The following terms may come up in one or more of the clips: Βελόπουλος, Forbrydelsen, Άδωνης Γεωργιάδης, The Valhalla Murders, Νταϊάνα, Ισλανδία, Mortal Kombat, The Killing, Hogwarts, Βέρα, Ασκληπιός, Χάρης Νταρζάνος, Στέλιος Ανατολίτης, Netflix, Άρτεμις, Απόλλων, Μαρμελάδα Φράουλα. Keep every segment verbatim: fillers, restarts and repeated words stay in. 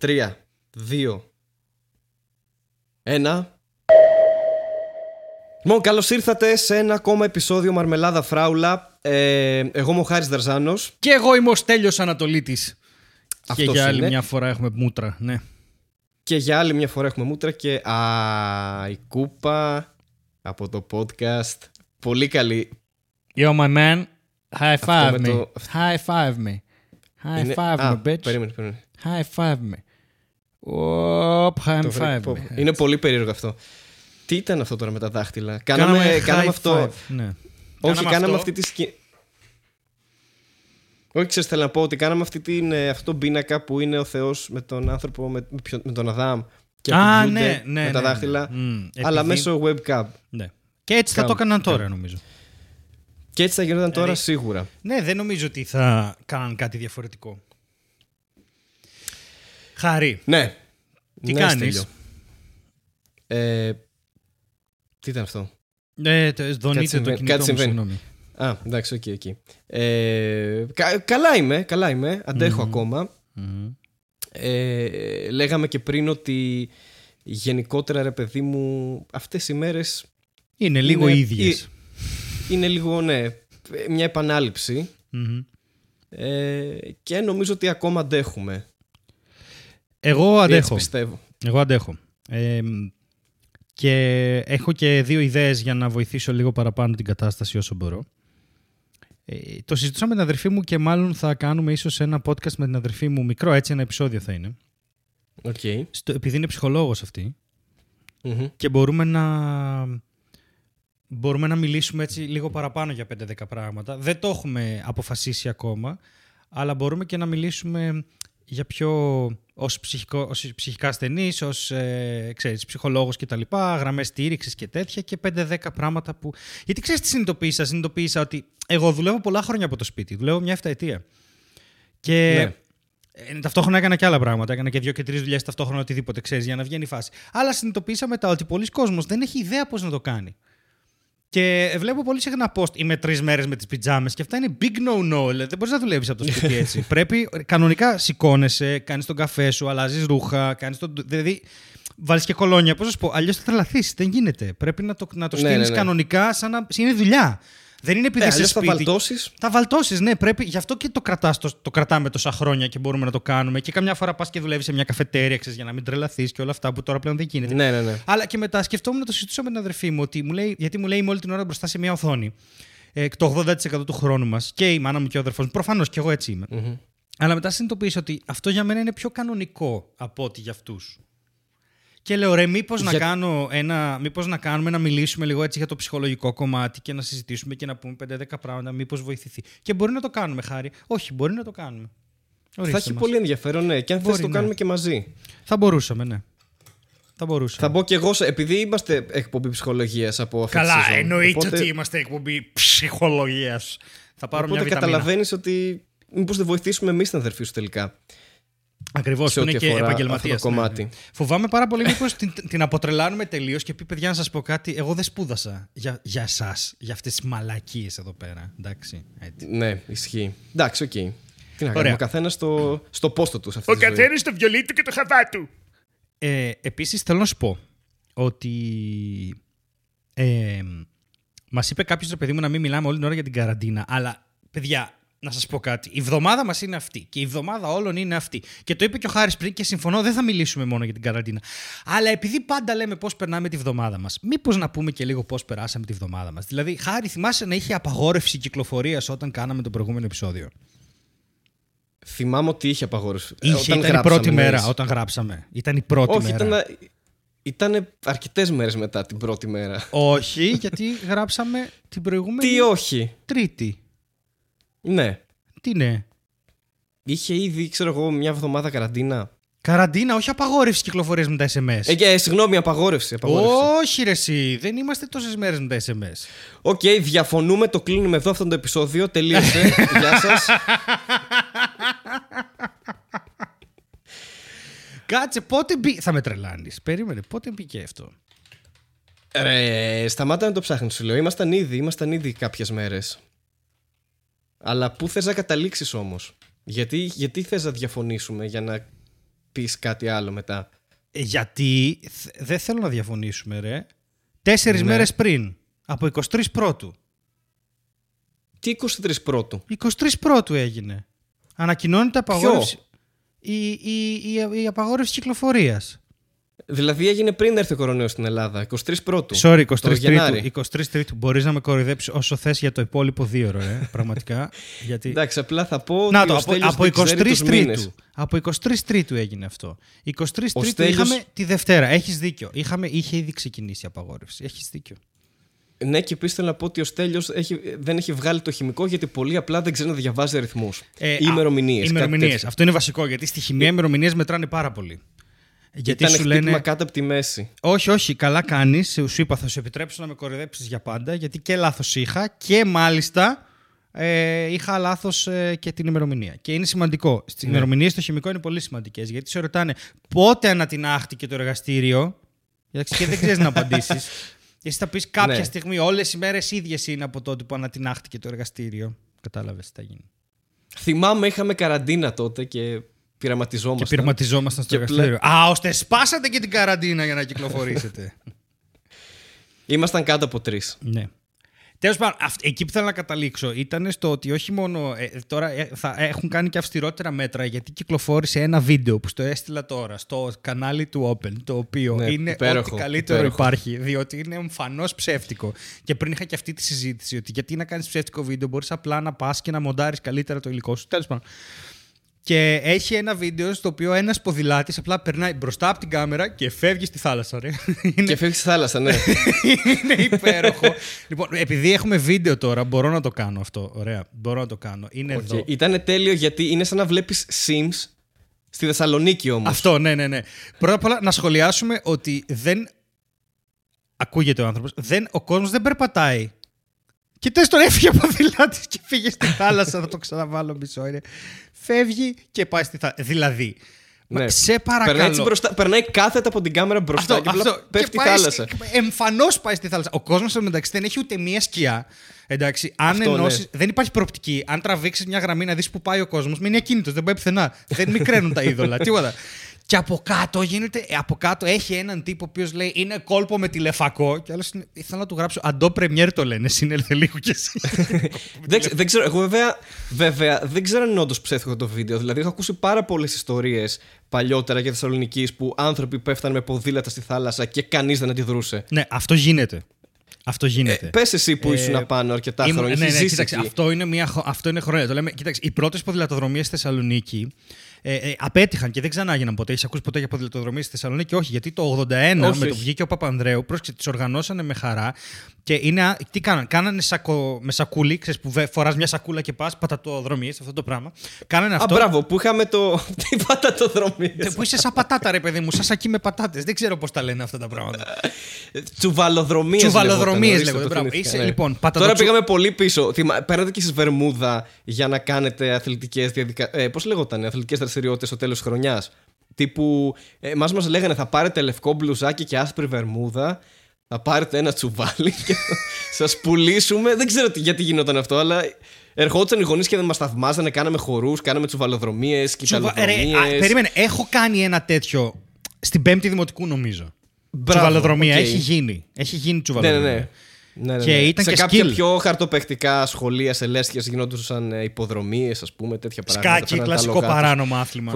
τρία, δύο, ένα. Λοιπόν, καλώς ήρθατε σε ένα ακόμα επεισόδιο Μαρμελάδα Φράουλα. ε, Εγώ είμαι ο Χάρης Νταρζάνος. Και εγώ είμαι ο Στέλιος Ανατολίτης. Αυτός. Και για άλλη είναι. μια φορά έχουμε μούτρα, ναι. Και για άλλη μια φορά έχουμε μούτρα και α, η κούπα από το podcast. Πολύ καλή. Yo my man, high five me. Το... High five me. High είναι... five ah, me, bitch. Περίμενε, περίμενε. High five me. Ωπ, high five me. Είναι πολύ περίεργο αυτό. Τι ήταν αυτό τώρα με τα δάχτυλα? Κάναμε, κάναμε, κάναμε αυτό. Five, ναι. Όχι, κάναμε, κάναμε αυτή τη σκηνή. Όχι, ξέρεις, θέλω να πω ότι κάναμε αυτή την, αυτόν τον πίνακα που είναι ο Θεός με τον άνθρωπο, με, με τον Αδάμ. Και ah, ναι, ναι, με ναι, τα δάχτυλα. Ναι, ναι. Mm, αλλά επειδή... μέσω webcam. Ναι. Και έτσι Cam. θα το έκαναν τώρα, νομίζω. Και έτσι θα γινόταν τώρα, ε, σίγουρα. Ναι, δεν νομίζω ότι θα κάνουν κάτι διαφορετικό. Χάρη. Ναι. Τι ναι, κάνεις? Ε, τι ήταν αυτό? Ε, δονείτε το κινητό μου, συγγνώμη. Α, εντάξει, οκ, okay, εκεί. Okay. Ε, κα, καλά είμαι, καλά είμαι. Αντέχω mm-hmm. ακόμα. Mm-hmm. Ε, λέγαμε και πριν ότι γενικότερα, ρε παιδί μου, αυτές οι μέρες... Είναι λίγο είναι, οι ίδιες. Ε, είναι λίγο, ναι, μια επανάληψη. Mm-hmm. Ε, και νομίζω ότι ακόμα αντέχουμε. Εγώ αντέχω. Έτσι πιστεύω. Εγώ αντέχω. Ε, και έχω και δύο ιδέες για να βοηθήσω λίγο παραπάνω την κατάσταση όσο μπορώ. Το συζητούσα με την αδερφή μου και μάλλον θα κάνουμε ίσως ένα podcast με την αδερφή μου μικρό, έτσι ένα επεισόδιο θα είναι. Okay. Στο, επειδή είναι ψυχολόγος αυτή mm-hmm. και μπορούμε να, μπορούμε να μιλήσουμε έτσι λίγο παραπάνω για πέντε δέκα πράγματα. Δεν το έχουμε αποφασίσει ακόμα, αλλά μπορούμε και να μιλήσουμε για πιο ως, ψυχικό, ως ψυχικά ασθενείς, ως ε, ξέρεις, ψυχολόγος και τα λοιπά, γραμμές στήριξης και τέτοια και πέντε δέκα πράγματα που... Γιατί ξέρεις τι συνειδητοποίησα, συνειδητοποίησα ότι εγώ δουλεύω πολλά χρόνια από το σπίτι, δουλεύω μια εφταετία και ναι. ταυτόχρονα έκανα και άλλα πράγματα, έκανα και δύο και τρεις δουλειές ταυτόχρονα, οτιδήποτε ξέρεις, για να βγαίνει η φάση. Αλλά συνειδητοποίησα μετά ότι πολλοί κόσμος δεν έχει ιδέα πώς να το κάνει. Και βλέπω πολύ συχνά post. Είμαι τρεις μέρες με τις πιτζάμες και αυτά είναι big no-no. Δεν μπορείς να δουλεύεις από το σπίτι έτσι. Πρέπει κανονικά σηκώνεσαι, κάνεις τον καφέ σου, αλλάζεις ρούχα, κάνεις τον... δηλαδή βάλεις και κολόνια. Πώς να σου πω, αλλιώς θα τρελαθείς. Δεν γίνεται. Πρέπει να το, να το στείλεις ναι, ναι, ναι. κανονικά σαν να είναι δουλειά. Δεν είναι επειδή ε, σε σπίτι. Θα βαλτώσεις. Θα βαλτώσεις, ναι. Πρέπει. Γι' αυτό και το, κρατάς, το, το κρατάμε τόσα χρόνια και μπορούμε να το κάνουμε. Και καμιά φορά πας και δουλεύεις σε μια καφετέρια, ξέρεις, για να μην τρελαθείς και όλα αυτά που τώρα πλέον δεν γίνεται. Ναι, ναι, ναι. Αλλά και μετά σκεφτόμουν να το συζητούσα με την αδερφή μου, ότι μου λέει, γιατί μου λέει είμαι όλη την ώρα μπροστά σε μια οθόνη. Ε, το ογδόντα τοις εκατό του χρόνου μας και η μάνα μου και ο αδερφός μου. Προφανώς και εγώ έτσι είμαι. Mm-hmm. Αλλά μετά συνειδητοποίησα ότι αυτό για μένα είναι πιο κανονικό από ό,τι για αυτούς. Και λέω, ρε, μήπως, για... να κάνω ένα, μήπως να κάνουμε να μιλήσουμε λίγο έτσι για το ψυχολογικό κομμάτι και να συζητήσουμε και να πούμε πέντε δέκα πράγματα, μήπως βοηθηθεί. Και μπορεί να το κάνουμε, Χάρη. Όχι, μπορεί να το κάνουμε. Ορίστε θα έχει μας. Πολύ ενδιαφέρον, ναι. Και αν μπορεί, θες ναι. το κάνουμε και μαζί. Θα μπορούσαμε, ναι. Θα μπορούσαμε. Θα μπω κι εγώ, επειδή είμαστε εκπομπή ψυχολογίας από αυτή τη σεζόν. Καλά, εννοείται οπότε... ότι είμαστε εκπομπή ψυχολογίας. Θα πάρω οπότε μια βιταμίνα. Οπότε καταλαβαίνεις ότι μήπως δεν βοηθήσουμε εμείς την αδερφή σου τελικά. Ακριβώς, που είναι και επαγγελματίας. Ναι, ναι. Φοβάμαι πάρα πολύ μήπως την, την αποτρελάνουμε τελείως και πει, παιδιά, να σας πω κάτι. Εγώ δεν σπούδασα για, για εσάς, για αυτές τις μαλακίες εδώ πέρα. Εντάξει. Έτσι. Ναι, ισχύει. Εντάξει, οκ. Okay. Τι να κάνουμε, ο καθένας στο, στο πόστο του. Ο καθένας στο βιολί του και το χαβά του. Ε, επίσης, θέλω να σου πω ότι ε, μας είπε κάποιος, ρε παιδί μου, να μην μιλάμε όλη την ώρα για την καραντίνα, αλλά παιδιά. Να σας πω κάτι. Η εβδομάδα μας είναι αυτή και η εβδομάδα όλων είναι αυτή. Και το είπε και ο Χάρης πριν και συμφωνώ, δεν θα μιλήσουμε μόνο για την καραντίνα. Αλλά επειδή πάντα λέμε πώς περνάμε τη εβδομάδα μας, μήπως να πούμε και λίγο πώς περάσαμε τη εβδομάδα μας. Δηλαδή, Χάρη, θυμάσαι να είχε απαγόρευση κυκλοφορίας όταν κάναμε το προηγούμενο επεισόδιο? Θυμάμαι ότι είχε απαγόρευση. Είχε, όταν ήταν γράψαμε, η πρώτη μέρες. μέρα όταν γράψαμε. Ήταν η πρώτη Όχι, μέρα. Ήταν... Ήτανε αρκετές μέρες μετά την πρώτη μέρα. Όχι, γιατί γράψαμε την προηγούμενη. Τι όχι. Τρίτη. Ναι. Τι ναι. Είχε ήδη, ξέρω εγώ, μια εβδομάδα καραντίνα. Καραντίνα, όχι απαγόρευση κυκλοφορίας με τα ες εμ ες. Ε, ε, συγγνώμη, απαγόρευση, απαγόρευση. Όχι, ρε, εσύ. Δεν είμαστε τόσες μέρες με τα ες εμ ες. Οκ, okay, διαφωνούμε. Το κλείνουμε εδώ αυτό το επεισόδιο. Τελείωσε. Γεια σας. Κάτσε, πότε μπήκε. Θα με τρελάνεις. Περίμενε, πότε μπήκε αυτό. Ρε, σταμάτα να το ψάχνεις, σου λέω. Ήμασταν ήδη, ήμασταν ήδη κάποιες μέρες. Αλλά πού θες να καταλήξεις όμως? Γιατί, γιατί θες να διαφωνήσουμε για να πεις κάτι άλλο μετά. Γιατί δεν θέλω να διαφωνήσουμε, ρε. Τέσσερις ναι. μέρες πριν, από εικοστή τρίτη Πρώτου. Τι εικοστή τρίτη Πρώτου? εικοστή τρίτη Πρώτου έγινε. Ανακοινώνεται απαγόρευση. Η, η, η, η απαγόρευση κυκλοφορίας. Δηλαδή έγινε πριν έρθει ο κορονοϊός στην Ελλάδα. εικοστή τρίτη Πρώτου. Sorry, εικοστή τρίτη Τρίτου. Μπορείς να με κοροϊδέψεις όσο θες για το υπόλοιπο δύο ώρο, ε, πραγματικά. Γιατί... Εντάξει, απλά θα πω ότι να το, ο Στέλιος από, από εικοστή τρίτη Τρίτου. Από εικοστή τρίτη Τρίτου έγινε αυτό. εικοστή τρίτη Τρίτου Στέλιος... είχαμε τη Δευτέρα. Έχεις δίκιο. Είχαμε, είχε ήδη ξεκινήσει η απαγόρευση. Έχεις δίκιο. Ναι, και επίσης θέλω να πω ότι ο Στέλιος έχει, δεν έχει βγάλει το χημικό γιατί πολύ απλά δεν ξέρει να διαβάζει αριθμούς. Ε, ημερομηνίες. Αυτό είναι βασικό γιατί στη χημεία ημερομηνίες μετράνε πάρα πολύ. Γιατί ήταν σου λένε... κάτω από τη μέση. Όχι, όχι, καλά κάνεις. Σου είπα, θα σου επιτρέψω να με κοροϊδέψεις για πάντα. Γιατί και λάθος είχα και μάλιστα ε, είχα λάθος ε, και την ημερομηνία. Και είναι σημαντικό. Στις ναι. ημερομηνίες το χημικό είναι πολύ σημαντικές. Γιατί σε ρωτάνε πότε ανατινάχτηκε το εργαστήριο. Και δεν ξέρεις να απαντήσεις. Εσύ θα πεις κάποια ναι. στιγμή, όλες οι μέρες ίδιες είναι από τότε που ανατινάχτηκε το εργαστήριο. Κατάλαβες τι θα γίνει. Θυμάμαι, είχαμε καραντίνα τότε και. Πειραματιζόμασταν. Και πειραματιζόμασταν στο εργαστήριο. Πλέ... Α, ώστε σπάσατε και την καραντίνα για να κυκλοφορήσετε. Ήμασταν κάτω από τρεις. Ναι. Τέλος πάντων, εκεί που θέλω να καταλήξω ήταν στο ότι όχι μόνο. Ε, τώρα ε, θα έχουν κάνει και αυστηρότερα μέτρα γιατί κυκλοφόρησε ένα βίντεο που στο έστειλα τώρα στο κανάλι του Open. Το οποίο ναι, είναι υπέροχο, ό,τι καλύτερο υπέροχο. Υπάρχει. Διότι είναι εμφανώς ψεύτικο. Και πριν είχα και αυτή τη συζήτηση ότι γιατί να κάνεις ψεύτικο βίντεο, μπορείς απλά να πας και να μοντάρεις καλύτερα το υλικό σου. Τέλος πάντων. Και έχει ένα βίντεο στο οποίο ένας ποδηλάτης απλά περνάει μπροστά από την κάμερα και φεύγει στη θάλασσα. Ρε. Και φεύγει στη θάλασσα, ναι. Είναι υπέροχο. Λοιπόν, επειδή έχουμε βίντεο τώρα, μπορώ να το κάνω αυτό. Ωραία, μπορώ να το κάνω. Είναι okay. εδώ. Ήτανε τέλειο γιατί είναι σαν να βλέπεις Sims στη Θεσσαλονίκη όμως. Αυτό, ναι, ναι, ναι. Πρώτα απ' όλα να σχολιάσουμε ότι δεν. Ακούγεται ο άνθρωπος. Δεν... Ο κόσμος δεν περπατάει. Και τες τον έφυγε ο ποδηλάτης και πήγε στη θάλασσα. Θα το ξαναβάλω μισό. Είναι. Φεύγει και πάει στη θάλασσα. Δηλαδή. Ναι. Σε παρακαλώ. Μπροστά, περνάει κάθετα από την κάμερα μπροστά αυτό, και αυτό. Πέφτει στη θάλασσα. Εμφανώς πάει στη θάλασσα. Ο κόσμος μεταξύ δεν έχει ούτε μία σκιά. Εντάξει, αν αυτό, ενώσεις, ναι. Δεν υπάρχει προοπτική. Αν τραβήξεις μια γραμμή να δεις που πάει ο κόσμος, μείνει ακίνητος. Δεν πάει πουθενά. Δεν μικραίνουν τα είδωλα. Τίποτα. Και από κάτω, γίνεται, από κάτω έχει έναν τύπο ο οποίος λέει είναι κόλπο με τηλεφακό. Και άλλος είναι, ήθελα να του γράψω αντό πρεμιέρ το λένε, συνέλθε λίγο κι εσύ. Δεν ξέρω, εγώ βέβαια, βέβαια δεν ξέρω αν είναι όντως ψεύτικο το βίντεο. Δηλαδή έχω ακούσει πάρα πολλές ιστορίες παλιότερα για Θεσσαλονικής που άνθρωποι πέφτανε με ποδήλατα στη θάλασσα και κανείς δεν αντιδρούσε. Ναι, αυτό γίνεται. Αυτό γίνεται. Ε, πες εσύ που ε, ήσουν απάνω αρκετά ήμουν, χρόνια. Ναι, ναι, ναι, κοίταξε, αυτό, είναι μια, αυτό είναι χρόνια. Το λέμε, κοίταξε, οι πρώτες ποδηλατοδρομίες στη Θεσσαλονίκη ε, ε, απέτυχαν και δεν ξανάγιναν ποτέ. Έχεις ακούσει ποτέ για ποδηλατοδρομίες στη Θεσσαλονίκη? Όχι, γιατί το ογδόντα ένα όχι, με το βγήκε ο Παπανδρέου, πρόσεξε, τις οργανώσανε με χαρά και είναι, τι κάνανε, κάνανε σακο, με σακούλι, ξέρεις που φοράς μια σακούλα και πας πατατοδρομίες, αυτό το πράγμα. Κάνανε αυτό. Α, μπράβο, που είχαμε το. Τι πατατοδρομίες. Που είσαι σαν πατάτα, ρε παιδί μου, σαν σακί με πατάτες. Δεν ξέρω πώς τα λένε αυτά τα πράγματα. Τσουβαλοδρομίες. Λοιπόν, τώρα πήγαμε πολύ πίσω. Πέρατε και στη Βερμούδα για να κάνετε αθλητικές διαδικασίες. Ε, πώς λέγονταν, αθλητικές δραστηριότητες στο τέλος της χρονιάς. Τύπου, εμάς μας λέγανε θα πάρετε λευκό μπλουζάκι και άσπρη Βερμούδα, θα πάρετε ένα τσουβάλι και σας πουλήσουμε. Δεν ξέρω γιατί γινόταν αυτό, αλλά. Ερχόντουσαν οι γονείς και δεν μας θαυμάζανε. Κάναμε χορούς, κάναμε τσουβαλοδρομίες, κυταλοδρομίες. Περίμενε, έχω κάνει ένα τέτοιο στην πέμπτη δημοτικού νομίζω. Τσουβαλοδρομία, okay. έχει γίνει. Έχει γίνει τσουβαλοδρομία. Ναι, ναι, ναι. ναι, ναι. Και ήταν σε και κάποια skill. Πιο χαρτοπαικτικά σχολεία σε λέσχες γινόντουσαν υποδρομίες, ας πούμε, τέτοια πράγματα. Σκάκι, κλασικό παράνομο άθλημα.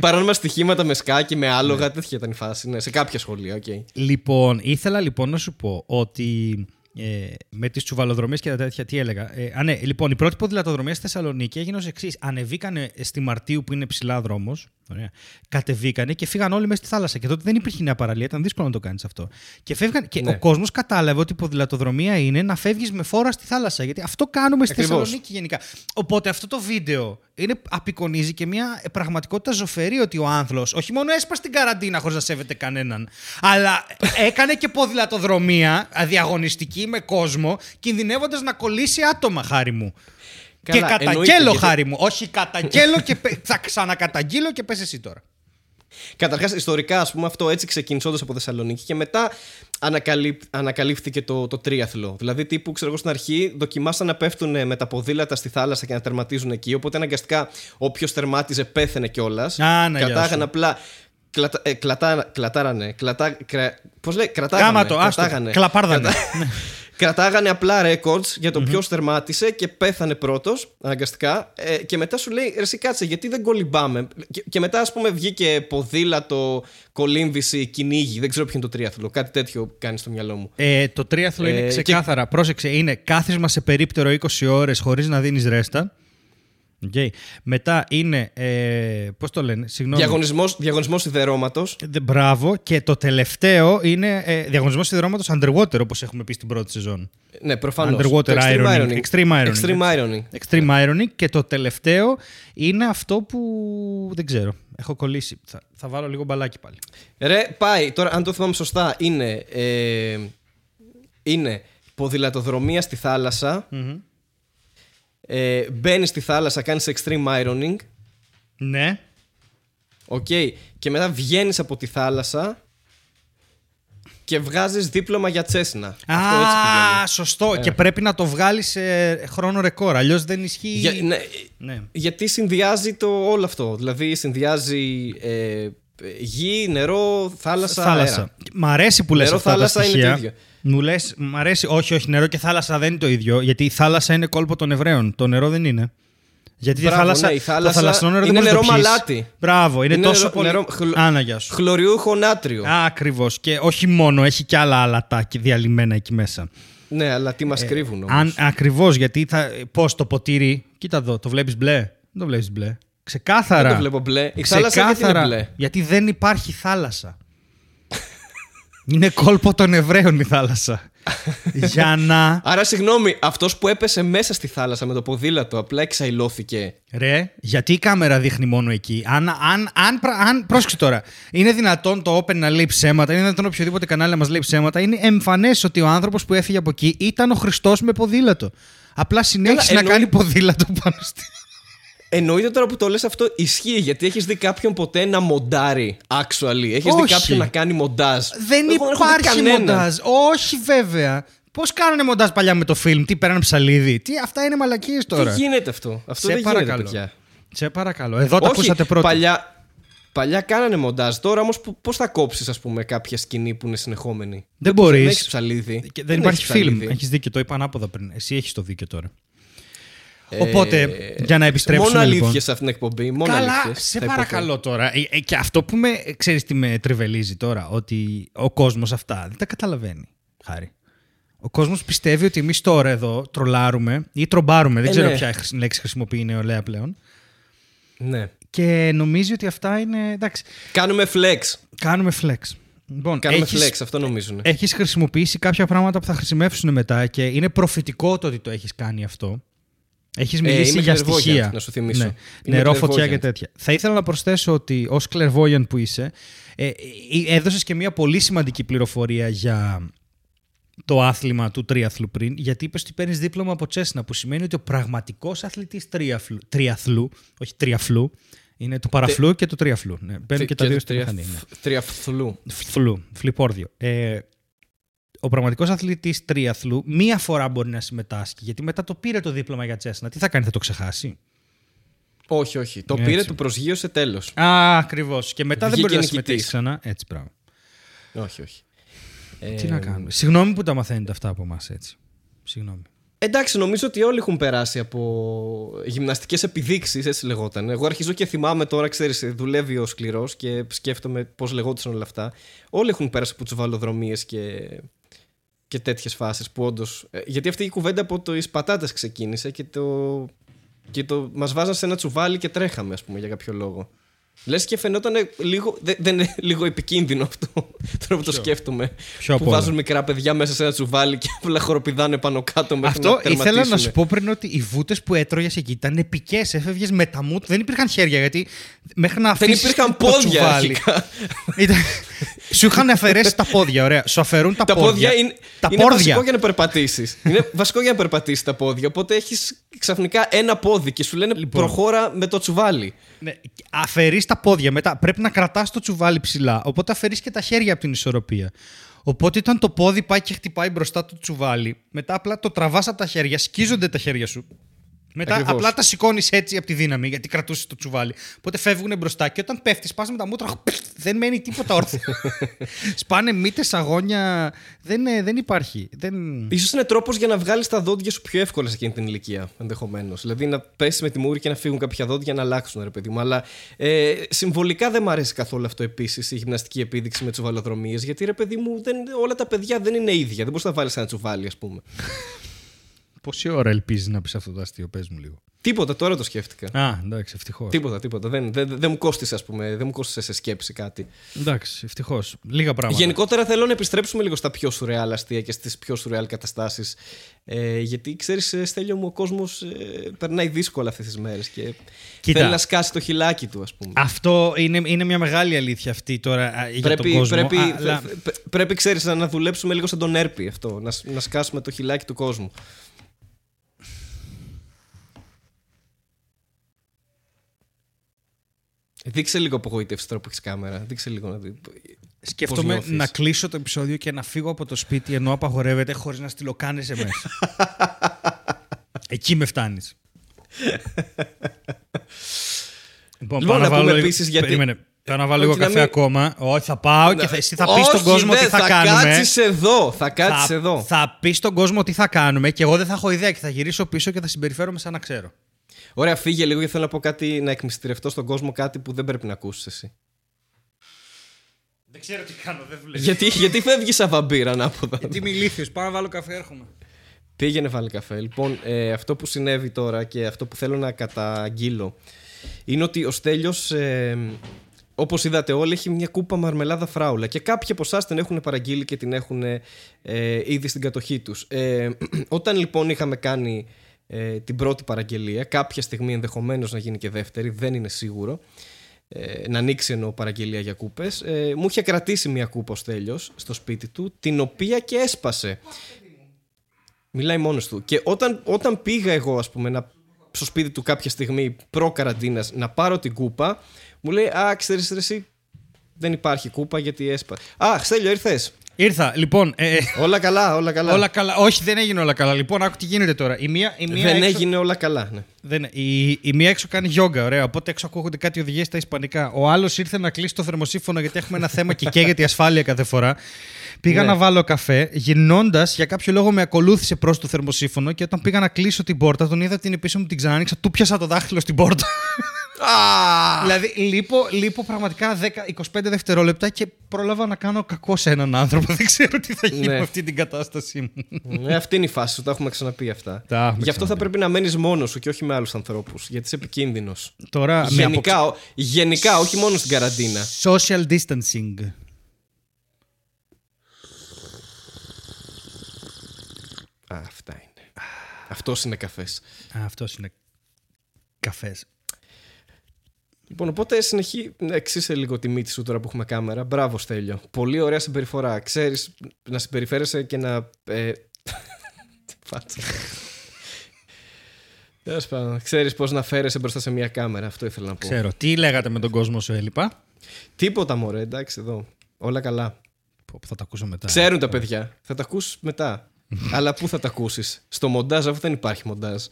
Παράνομα στοιχήματα με σκάκι, με άλογα, ναι. τέτοια ήταν η φάση. Ναι, σε κάποια σχολεία, okay. Λοιπόν, ήθελα λοιπόν να σου πω ότι. Ε, με τις τσουβαλοδρομίες και τα τέτοια, τι έλεγα. Ε, α, ναι, λοιπόν, η πρώτη ποδηλατοδρομία στη Θεσσαλονίκη έγινε ως εξής. Ανεβήκανε στη Μαρτίου που είναι ψηλά δρόμος, ωραία, κατεβήκανε και φύγαν όλοι μέσα στη θάλασσα. Και τότε δεν υπήρχε νέα παραλία, ήταν δύσκολο να το κάνεις αυτό. Και, φεύγαν, και ναι. ο κόσμος κατάλαβε ότι η ποδηλατοδρομία είναι να φεύγεις με φόρα στη θάλασσα. Γιατί αυτό κάνουμε στη Ακριβώς. Θεσσαλονίκη γενικά. Οπότε αυτό το βίντεο είναι, απεικονίζει και μια πραγματικότητα ζωφερή ότι ο άνθρωπος όχι μόνο έσπασε την καραντίνα χωρίς να σέβεται κανέναν, αλλά έκανε και ποδηλατοδρομία αδιαγωνιστική με κόσμο, κινδυνεύοντας να κολλήσει άτομα, χάρη μου. Καλά, και καταγγέλλω, χάρη μου. Όχι, καταγγέλλω και θα ξανακαταγγείλω και πες εσύ τώρα. Καταρχάς, ιστορικά, ας πούμε, αυτό έτσι ξεκίνησε όντως από Θεσσαλονίκη και μετά ανακαλύπ, ανακαλύφθηκε το, το τρίαθλο. Δηλαδή, τύπου, ξέρω εγώ, στην αρχή δοκιμάσαν να πέφτουν με τα ποδήλατα στη θάλασσα και να τερματίζουν εκεί. Οπότε αναγκαστικά όποιος τερμάτιζε πέθαινε κιόλας. Κατάγανε απλά. Κλατα, ε, κλατά, κλατάρανε. Κλατά, κρα, πώς λέει, κρατάγανε. Κάμα το, κρατάγανε, άστο, κλαπάρδανε. Κρατάγανε απλά records για το mm-hmm. ποιος τερμάτισε και πέθανε πρώτος, αναγκαστικά. Ε, και μετά σου λέει, ρε σι κάτσε, γιατί δεν κολυμπάμε. Και, και μετά, ας πούμε, βγήκε ποδήλατο, κολύμβηση, κυνήγι. Δεν ξέρω ποιο είναι το τρίαθλο. Κάτι τέτοιο κάνει στο μυαλό μου. Ε, το τρίαθλο ε, είναι ξεκάθαρα. Και... Πρόσεξε, είναι κάθισμα σε περίπτερο είκοσι ώρες χωρίς να δίνεις ρέστα. Okay. Μετά είναι. Ε, πώς το λένε, συγγνώμη. Διαγωνισμός σιδερώματος. Μπράβο. Και το τελευταίο είναι ε, διαγωνισμός σιδερώματος underwater, όπως έχουμε πει στην πρώτη σεζόν. Ναι, προφανώς. Underwater extreme ironing. Ironing. Extreme ironing. Extreme ironing. Extreme yeah. ironing. Και το τελευταίο είναι αυτό που. Δεν ξέρω. Έχω κολλήσει. Θα, θα βάλω λίγο μπαλάκι πάλι. Ρε, πάει. Τώρα, αν το θυμάμαι σωστά, είναι. Ε, είναι ποδηλατοδρομία στη θάλασσα. Mm-hmm. Ε, μπαίνεις στη θάλασσα, κάνεις extreme ironing. Ναι. Οκ. Okay. Και μετά βγαίνεις από τη θάλασσα και βγάζεις δίπλωμα για τσέσνα. Α, σωστό. Ε. Και πρέπει να το βγάλεις σε χρόνο ρεκόρ. Αλλιώς δεν ισχύει. Για, ναι, ναι. Γιατί συνδυάζει το όλο αυτό. Δηλαδή συνδυάζει ε, γη, νερό, θάλασσα, θάλασσα. Αέρα. Μ' αρέσει που λες νερό, αυτά θάλασσα τα στοιχεία. Είναι το ίδιο. Μου λες, μ' αρέσει, όχι, όχι, νερό και θάλασσα δεν είναι το ίδιο. Γιατί η θάλασσα είναι κόλπο των Εβραίων. Το νερό δεν είναι. Γιατί Μπράβο, η θάλασσα, ναι, η θάλασσα το θαλασσινό νερό δεν είναι νερό μαλάτι. Μπράβο, είναι, είναι τόσο νερό, πολύ. Νερό, χλ... Άναγια σου. Χλωριούχο νάτριο. Α, ακριβώς. Και όχι μόνο, έχει και άλλα αλατάκια διαλυμένα εκεί μέσα. Ναι, αλλά τι μας ε, κρύβουν όμως. Ακριβώς, γιατί θα... πώς το ποτήρι. Κοίτα εδώ, το βλέπεις μπλε. Δεν το βλέπεις μπλε. Ξεκάθαρα. Δεν το βλέπω μπλε. Η θάλασσα γιατί είναι μπλε. Γιατί δεν υπάρχει θάλασσα. Είναι κόλπο των Εβραίων η θάλασσα. Για να. Άρα, συγγνώμη, αυτός που έπεσε μέσα στη θάλασσα με το ποδήλατο απλά εξαϊλώθηκε. Ρε, γιατί η κάμερα δείχνει μόνο εκεί. Αν, αν, αν, αν πρόσεξε τώρα, είναι δυνατόν το Open να λέει ψέματα, είναι δυνατόν οποιοδήποτε κανάλι να μας λέει ψέματα. Είναι εμφανές ότι ο άνθρωπος που έφυγε από εκεί ήταν ο Χριστός με ποδήλατο. Απλά συνέχισε Έλα, εννοεί... να κάνει ποδήλατο πάνω στη. Εννοείται τώρα που το λες αυτό ισχύει, γιατί έχεις δει κάποιον ποτέ να μοντάρει actually. Έχεις δει κάποιον να κάνει μοντάζ. Δεν Εγώ, υπάρχει μοντάζ. Όχι βέβαια. Πώς κάνανε μοντάζ παλιά με το film, τι παίρνανε ψαλίδι. Τι, αυτά είναι μαλακίες τώρα. Τι γίνεται αυτό. Αυτό Σε δεν παρακαλώ. γίνεται παιδιά. Σε παρακαλώ. Εδώ τα ακούσατε πρώτα. Παλιά... Παλιά κάνανε μοντάζ. Τώρα όμως πώς θα κόψεις, ας πούμε, κάποια σκηνή που είναι συνεχόμενη. Δεν μπορείς. Δεν έχεις ψαλίδι. Δεν, δεν υπάρχει film. Έχεις δίκιο. Το είπα ανάποδα πριν. Εσύ έχεις το δίκιο τώρα. Οπότε, ε, για να επιστρέψουμε. Μόνο αλήθειες λοιπόν, σε αυτήν την εκπομπή. Μόνο Καλά, αλήθειες, σε παρακαλώ υποθώ. Τώρα. Και αυτό που με ξέρεις τι με τριβελίζει τώρα, ότι ο κόσμος αυτά δεν τα καταλαβαίνει. Χάρη. Ο κόσμος πιστεύει ότι εμείς τώρα εδώ τρολάρουμε ή τρομπάρουμε. Δεν ε, ξέρω ναι. ποια λέξη χρησιμοποιεί η νεολαία πλέον. Ναι. Και νομίζει ότι αυτά είναι. Εντάξει. Κάνουμε flex. Κάνουμε flex. Λοιπόν, Κάνουμε έχεις, flex, αυτό νομίζω. Ναι. Έχεις χρησιμοποιήσει κάποια πράγματα που θα χρησιμεύσουν μετά και είναι προφητικό το ότι το έχεις κάνει αυτό. Έχεις μιλήσει ε, για στοιχεία, να σου θυμίσω. Ναι. Νερό, φωτιά και τέτοια. Θα ήθελα να προσθέσω ότι ως clairvoyant που είσαι, ε, έδωσες και μια πολύ σημαντική πληροφορία για το άθλημα του τρίαθλου πριν, γιατί είπες ότι παίρνεις δίπλωμα από Τσέσνα, που σημαίνει ότι ο πραγματικός αθλητής τρίαθλου, τρίαθλου όχι τριαφλού, είναι του παραφλού Τε... και του τριαφλού. Ναι, παίρνει και, και τα δύο στην μηχανή. Τριαφλού. Φλού, φλιπόρδιο. Ε, Ο πραγματικός αθλητής τρίαθλου μία φορά μπορεί να συμμετάσχει, γιατί μετά το πήρε το δίπλωμα για Τσέσνα. Τι θα κάνει, θα το ξεχάσει. Όχι, όχι. Το Έτσι. πήρε, το προσγείωσε, τέλος. Α, ακριβώς. Και μετά Βγήκε δεν μπορεί να συμμετέχει ξανά. Έτσι, πράγμα. Όχι, όχι. Τι ε... να κάνουμε. Συγγνώμη που τα μαθαίνετε αυτά από εμάς έτσι. Συγγνώμη. Εντάξει, νομίζω ότι όλοι έχουν περάσει από γυμναστικές επιδείξεις, έτσι λεγόταν. Εγώ αρχίζω και θυμάμαι τώρα, ξέρεις, δουλεύει ο σκληρός και σκέφτομαι πώς λεγόντουσαν όλα αυτά. Όλοι έχουν πέρασει από τσουβαλοδρομίες και. Και τέτοιες φάσεις που όντως. Γιατί αυτή η κουβέντα από τις πατάτες ξεκίνησε και το. Και το... μας βάζαν σε ένα τσουβάλι και τρέχαμε, ας πούμε, για κάποιο λόγο. Λες και φαινόταν λίγο. Δεν είναι λίγο επικίνδυνο αυτό. Τώρα που το σκέφτομαι. Πιο που βάζουν μικρά παιδιά μέσα σε ένα τσουβάλι και απλά χοροπηδάνε πάνω κάτω μέχρι αυτό να τερματίσουν. Αυτό ήθελα να σου πω πριν, ότι οι βούτες που έτρωγες εκεί ήταν επικές. Έφευγες με τα μούτ. Δεν υπήρχαν χέρια, γιατί μέχρι να αφήσεις. Δεν υπήρχαν πόδια. Ήταν... Σου είχαν αφαιρέσει τα πόδια, ωραία. Σου αφαιρούν τα, τα πόδια. πόδια είναι, τα είναι πόδια. Βασικό για να περπατήσεις. Είναι βασικό για να περπατήσεις τα πόδια. Οπότε έχεις ξαφνικά ένα πόδι και σου λένε λοιπόν, προχώρα με το τσουβάλι. Ναι, αφαιρείς τα πόδια. Μετά πρέπει να κρατάς το τσουβάλι ψηλά. Οπότε αφαιρείς και τα χέρια από την ισορροπία. Οπότε όταν το πόδι πάει και χτυπάει μπροστά το τσουβάλι, μετά απλά το τραβάς από τα χέρια, σκίζονται τα χέρια σου. Μετά ακριβώς, απλά τα σηκώνεις έτσι από τη δύναμη, γιατί κρατούσες το τσουβάλι. Οπότε φεύγουνε μπροστά και όταν πέφτεις, πας με τα μούτρα, δεν μένει τίποτα όρθιο. Σπάνε μύτες, αγώνια. Δεν, δεν υπάρχει. Δεν... Ίσως είναι τρόπος για να βγάλεις τα δόντια σου πιο εύκολα σε εκείνη την ηλικία, ενδεχομένως. Δηλαδή να πέσεις με τη μούρη και να φύγουν κάποια δόντια να αλλάξουν, ρε παιδί μου. Αλλά ε, συμβολικά δεν μου αρέσει καθόλου αυτό επίσης, η γυμναστική επίδειξη με τσουβαλοδρομίες, γιατί ρε παιδί μου, δεν, όλα τα παιδιά δεν είναι ίδια. Δεν μπορείς να βάλεις ένα τσουβάλι, ας πούμε. Πόση ώρα ελπίζεις να πεις αυτό το αστείο, πες μου λίγο. Τίποτα, τώρα το σκέφτηκα. Α, εντάξει, ευτυχώς. Τίποτα, τίποτα. Δεν, δεν, δεν μου κόστησε, ας πούμε, δεν μου κόστησε σε σκέψη κάτι. Εντάξει, ευτυχώς. Λίγα πράγματα. Γενικότερα θέλω να επιστρέψουμε λίγο στα πιο σουρεάλ αστεία και στις πιο σουρεάλ καταστάσεις. Ε, γιατί ξέρεις, Στέλιο μου, ο κόσμος ε, περνάει δύσκολα αυτές τις μέρες και κοίτα, θέλει να σκάσει το χυλάκι του, ας πούμε. Αυτό είναι, είναι μια μεγάλη αλήθεια αυτή τώρα πρέπει, για τον κόσμο. Πρέπει, αλλά... πρέπει ξέρεις, να δουλέψουμε λίγο σαν τον Έρπη αυτό, να, να σκάσουμε το χυλάκι του κόσμου. Δείξε λίγο απογοήτευση τώρα που έχεις κάμερα. Δείξε λίγο να δει. Σκέφτομαι να κλείσω το επεισόδιο και να φύγω από το σπίτι ενώ απαγορεύεται χωρίς να στείλω καν ες εμ ες. Εκεί με φτάνεις. Λοιπόν, λοιπόν να πούμε επίσης γιατί... Περίμενε. Θα να βάλω λίγο καφέ μην... ακόμα. Όχι, θα πάω και θα... εσύ θα πεις στον κόσμο δε, τι θα, θα κάνουμε. Θα κάτσεις εδώ. Θα, θα... εδώ. θα πεις στον κόσμο τι θα κάνουμε και εγώ δεν θα έχω ιδέα και θα γυρίσω πίσω και θα συμπεριφέρομαι σαν να ξέρω. Ωραία, φύγε λίγο γιατί θέλω να πω κάτι, να εκμυστηρευτώ στον κόσμο κάτι που δεν πρέπει να ακούσεις εσύ. Δεν ξέρω τι κάνω, δεν δουλεύει. Γιατί, γιατί φεύγεις σαν βαμπύρα ανάποδα. Γιατί είμαι ηλίθιος, πάω να βάλω καφέ, έρχομαι. Πήγαινε βάλει καφέ. Λοιπόν, ε, αυτό που συνέβη τώρα και αυτό που θέλω να καταγγείλω είναι ότι ο Στέλιος, ε, όπως είδατε όλοι, έχει μια κούπα μαρμελάδα φράουλα και κάποιοι από εσάς την έχουν παραγγείλει και την έχουν ε, ε, ήδη στην κατοχή τους. Ε, όταν λοιπόν είχαμε κάνει την πρώτη παραγγελία, κάποια στιγμή ενδεχομένως να γίνει και δεύτερη, δεν είναι σίγουρο, ε, να ανοίξει εννοώ παραγγελία για κούπες, ε, μου είχε κρατήσει μια κούπα ο Στέλιος στο σπίτι του, την οποία και έσπασε. Μιλάει μόνος του. Και όταν, όταν πήγα εγώ, ας πούμε, να, στο σπίτι του κάποια στιγμή προ-καραντίνας να πάρω την κούπα, μου λέει, α, ξέρεις ρε εσύ, δεν υπάρχει κούπα γιατί έσπασε. Α, Στέλιο, ήρθες. Ήρθα, λοιπόν. Ε, όλα καλά, όλα καλά. όλα καλά. Όχι, δεν έγινε όλα καλά. Λοιπόν, άκου τι γίνεται τώρα. Η μία, η μία δεν έξω... έγινε όλα καλά. Ναι. Δεν, η, η μία έξω κάνει γιόγκα, ωραία. Οπότε έξω ακούγονται κάτι οδηγίες στα ισπανικά. Ο άλλος ήρθε να κλείσει το θερμοσύμφωνο γιατί έχουμε ένα θέμα και καίγεται η ασφάλεια κάθε φορά. Πήγα ναι. να βάλω καφέ, γυρνώντας για κάποιο λόγο με ακολούθησε προς το θερμοσύμφωνο και όταν πήγα να κλείσω την πόρτα, τον είδα την επίσημη μου την ξανανοίξα, του πιάσα το δάχτυλο στην πόρτα. Ah! Δηλαδή λείπω, λείπω πραγματικά δέκα με είκοσι πέντε δευτερόλεπτα και πρόλαβα να κάνω κακό σε έναν άνθρωπο. Δεν ξέρω τι θα γίνει ναι. με αυτή την κατάστασή μου. Ναι, αυτή είναι η φάση σου, τα έχουμε ξαναπεί αυτά. Γι' αυτό ξαναπεί. Θα πρέπει να μένεις μόνος σου και όχι με άλλους ανθρώπους, γιατί είσαι επικίνδυνος. Τώρα, γενικά, αποξ... γενικά, όχι μόνο στην καραντίνα. Social distancing. Α, αυτά είναι. Α, αυτός είναι καφές. Α, αυτός είναι καφές. Λοιπόν, οπότε συνεχεί να εξίσαι λίγο τη μύτη σου τώρα που έχουμε κάμερα. Μπράβο, Στέλιο. Πολύ ωραία συμπεριφορά. Ξέρεις να συμπεριφέρεσαι και να... Ε... Φάτσα. Ξέρεις πώς να φέρεσαι μπροστά σε μια κάμερα. Αυτό ήθελα να πω. Ξέρω. Τι λέγατε με τον κόσμο σου έλειπα? Τίποτα, μωρέ. Εντάξει, εδώ. Όλα καλά. Που θα τα ακούσω μετά. Ξέρουν τα παιδιά. Θα τα ακούσεις μετά. Αλλά πού θα τα ακούσεις? Στο μοντάζ, αφού δεν υπάρχει μοντάζ.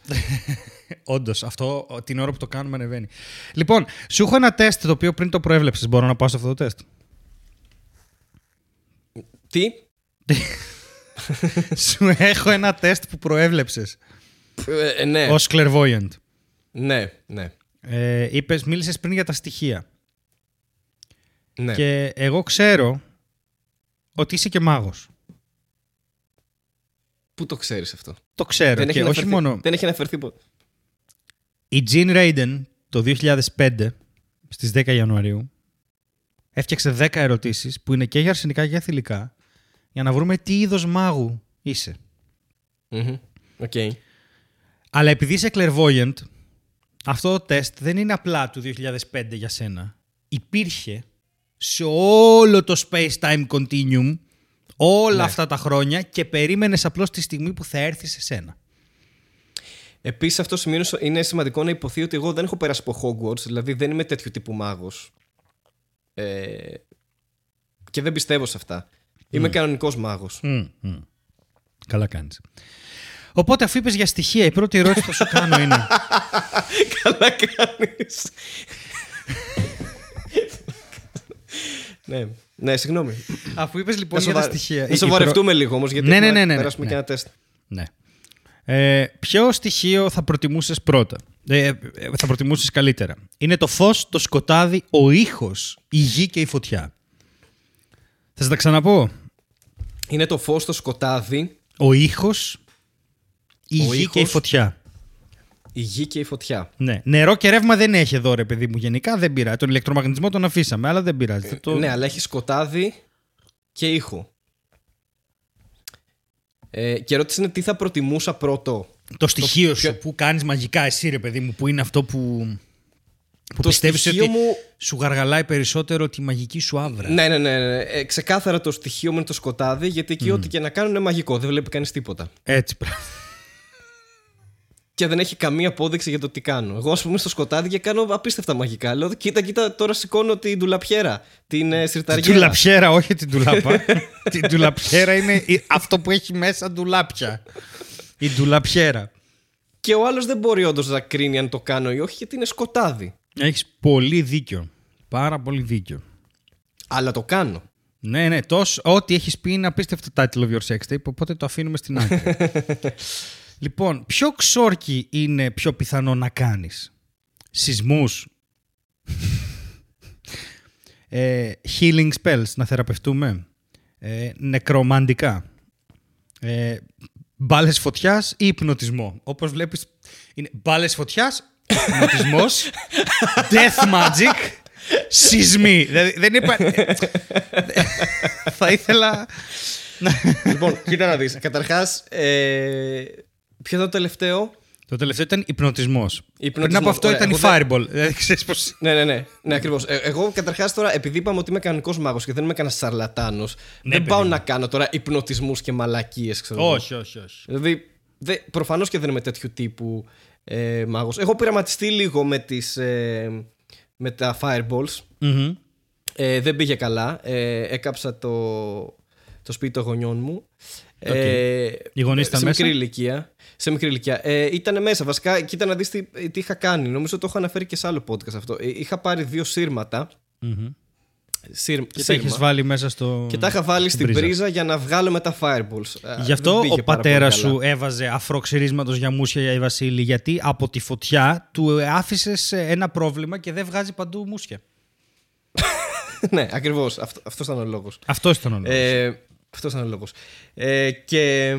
Όντως, αυτό την ώρα που το κάνουμε ανεβαίνει. Λοιπόν, σου έχω ένα τεστ το οποίο πριν το προέβλεψες. Μπορώ να πάω σε αυτό το τεστ? Τι? Σου έχω ένα τεστ που προέβλεψες. ε, ναι. Ως clairvoyant. Ναι, ναι. Ε, είπες, μίλησες πριν για τα στοιχεία. Ναι. Και εγώ ξέρω ότι είσαι και μάγος. Πού το ξέρεις αυτό? Το ξέρω δεν και όχι μόνο. Δεν έχει αναφερθεί ποτέ. Η Jean Raiden το δύο χιλιάδες πέντε στις δέκα Ιανουαρίου έφτιαξε δέκα ερωτήσεις που είναι και για αρσενικά και για θηλυκά για να βρούμε τι είδος μάγου είσαι. Mm-hmm. Okay. Αλλά επειδή είσαι clairvoyant, αυτό το τεστ δεν είναι απλά του δύο χιλιάδες πέντε για σένα. Υπήρχε σε όλο το space-time continuum όλα ναι. αυτά τα χρόνια και περίμενες απλώς τη στιγμή που θα έρθει σε σένα. Επίσης, αυτό σημείο είναι σημαντικό να υποθεί ότι εγώ δεν έχω περάσει από Hogwarts, δηλαδή δεν είμαι τέτοιου τύπου μάγος. Ε, και δεν πιστεύω σε αυτά. Είμαι mm. κανονικός μάγος. Mm. Mm. Καλά κάνεις. Οπότε, αφού είπες για στοιχεία, η πρώτη ερώτηση που σου κάνω είναι... Καλά κάνεις. Ναι, ναι, συγγνώμη. Αφού είπες λοιπόν για τα στοιχεία... Να σοβαρευτούμε λίγο όμως, γιατί να περάσουμε και ένα τεστ. Ναι. Ε, ποιο στοιχείο θα προτιμούσες πρώτα, ε, θα προτιμούσες καλύτερα? Είναι το φως, το σκοτάδι, ο ήχος, η γη και η φωτιά. Θα σας τα ξαναπώ. Είναι το φως, το σκοτάδι, ο ήχος, η ο γη ήχος, και η φωτιά. Η γη και η φωτιά. Ναι. Νερό και ρεύμα δεν έχει εδώ, ρε παιδί μου, γενικά δεν πειράζει. Τον ηλεκτρομαγνητισμό τον αφήσαμε, αλλά δεν πειράζει. Ε, το... Ναι, αλλά έχει σκοτάδι και ήχο. Ε, και ερώτηση είναι τι θα προτιμούσα πρώτο. Το στοιχείο το... σου που κάνεις μαγικά εσύ, ρε παιδί μου, που είναι αυτό που, που πιστεύεις ότι μου... σου γαργαλάει περισσότερο τη μαγική σου άβρα. Ναι, ναι, ναι, ναι. Ε, ξεκάθαρα το στοιχείο μου είναι το σκοτάδι, γιατί εκεί mm. ό,τι και να κάνουν είναι μαγικό. Δεν βλέπει κανείς τίποτα. Έτσι πράγμα. Και δεν έχει καμία απόδειξη για το τι κάνω. Εγώ, ας πούμε, στο σκοτάδι και κάνω απίστευτα μαγικά. Λέω, κοίτα, κοίτα, τώρα σηκώνω την ντουλαπιέρα. Την ε, σιρταριέρα. Την ντουλαπιέρα, όχι την ντουλάπα. Την ντουλαπιέρα είναι αυτό που έχει μέσα ντουλάπια. Η ντουλαπιέρα. Και ο άλλος δεν μπορεί όντως να κρίνει αν το κάνω ή όχι, γιατί είναι σκοτάδι. Έχεις πολύ δίκιο. Πάρα πολύ δίκιο. Αλλά το κάνω. Ναι, ναι. Τόσο, ό,τι έχεις πει είναι απίστευτο title of your sex tape, οπότε το αφήνουμε στην άκρη. Λοιπόν, ποιο ξόρκι είναι πιο πιθανό να κάνεις? Σεισμούς, ε, healing spells, να θεραπευτούμε, ε, νεκρομαντικά, ε, μπάλες φωτιάς ή υπνοτισμό? Όπως βλέπεις είναι μπάλες φωτιάς, υπνοτισμός, death magic, σεισμοί. Δηλαδή δεν είπα... Θα ήθελα... Λοιπόν, κοίτα να δεις. Καταρχάς... Ε... Ποιο ήταν το τελευταίο? Το τελευταίο ήταν υπνοτισμός. Πριν από αυτό ήταν η fireball. Ναι, ναι, ναι, ναι, ακριβώς. Εγώ καταρχάς τώρα, επειδή είπαμε ότι είμαι κανονικός μάγος και δεν είμαι κανένας σαρλατάνος, δεν πάω να κάνω τώρα υπνοτισμούς και μαλακίες, ξέρω. Όχι, όχι, όχι. Δηλαδή, προφανώς και δεν είμαι τέτοιου τύπου μάγος. Έχω πειραματιστεί λίγο με τα fireballs. Δεν πήγε καλά. Έκαψα το σπίτι των γονιών μου. Okay. Ε, σε, μικρή ηλικία, σε μικρή ηλικία. Ε, ήταν μέσα. Βασικά, κοίτα να δεις τι, τι είχα κάνει. Νομίζω το έχω αναφέρει και σε άλλο podcast αυτό. Ε, είχα πάρει δύο σύρματα. Mm-hmm. Σύρ, και σύρμα. Τα είχες βάλει μέσα στο. Και τα είχα βάλει στην πρίζα, πρίζα για να βγάλω με τα fireballs. Γι' αυτό ο πατέρας σου έβαζε αφροξυρίσματος για μουσια για η Βασίλη, γιατί από τη φωτιά του άφησες ένα πρόβλημα και δεν βγάζει παντού μουσια. Ναι, ακριβώς. Αυτό, αυτός ήταν ο λόγος. Αυτός ήταν ο λόγος. Ε, Αυτός ήταν ο λόγος. Ε, και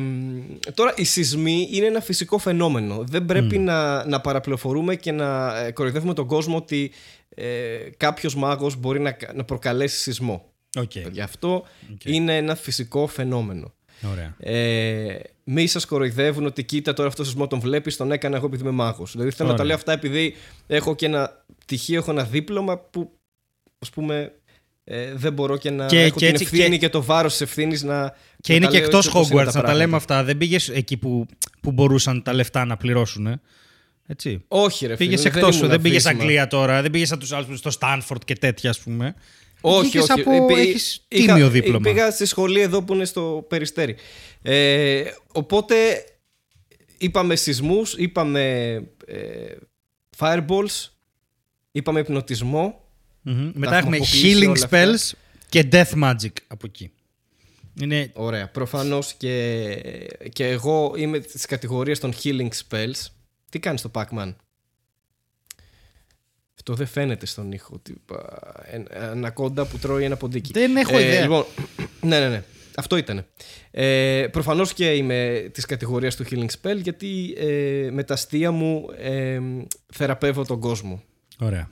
τώρα οι σεισμοί είναι ένα φυσικό φαινόμενο. Δεν πρέπει mm. να, να παραπληροφορούμε και να ε, κοροϊδεύουμε τον κόσμο ότι ε, κάποιος μάγος μπορεί να, να προκαλέσει σεισμό. Okay. Γι' αυτό okay. είναι ένα φυσικό φαινόμενο. Ωραία. Ε, μη σας κοροϊδεύουν ότι κοίτα τώρα αυτό το σεισμό τον βλέπεις, τον έκανα εγώ επειδή είμαι μάγος. Δηλαδή θέλω Ωραία. να τα λέω αυτά επειδή έχω και ένα πτυχίο, έχω ένα δίπλωμα που ας πούμε... Ε, δεν μπορώ και να και, έχω και την έτσι, ευθύνη και... και το βάρος της ευθύνης να. Και να είναι και εκτός Hogwarts, να τα λέμε αυτά. Δεν πήγες εκεί που, που μπορούσαν τα λεφτά να πληρώσουν. Ε. Έτσι. Όχι, ρε φίλε. Πήγες εκτός σου, δεν πήγες Αγγλία τώρα, δεν πήγες σαν τους άλλους στο Στάνφορντ και τέτοια, ας πούμε. Όχι, όχι. Από... Επί... Έχεις είχα... τίμιο δίπλωμα. Πήγα στη σχολή εδώ που είναι στο Περιστέρι. Ε, οπότε είπαμε σεισμούς, είπαμε ε, fireballs, είπαμε υπνοτισμό. Mm-hmm. Μετά έχουμε healing spells και death magic από εκεί. Είναι... Ωραία. Προφανώς και, και εγώ είμαι στις κατηγορίες των healing spells. Τι κάνεις στο Pac-Man? Αυτό δεν φαίνεται στον ήχο. Τύπα, ανακόντα που τρώει ένα ποντίκι. Δεν έχω ε, ιδέα. Λοιπόν, ναι, ναι, ναι. Αυτό ήταν. Ε, προφανώς και είμαι της κατηγορίας του healing spell, γιατί ε, με τα αστεία μου ε, θεραπεύω τον κόσμο. Ωραία.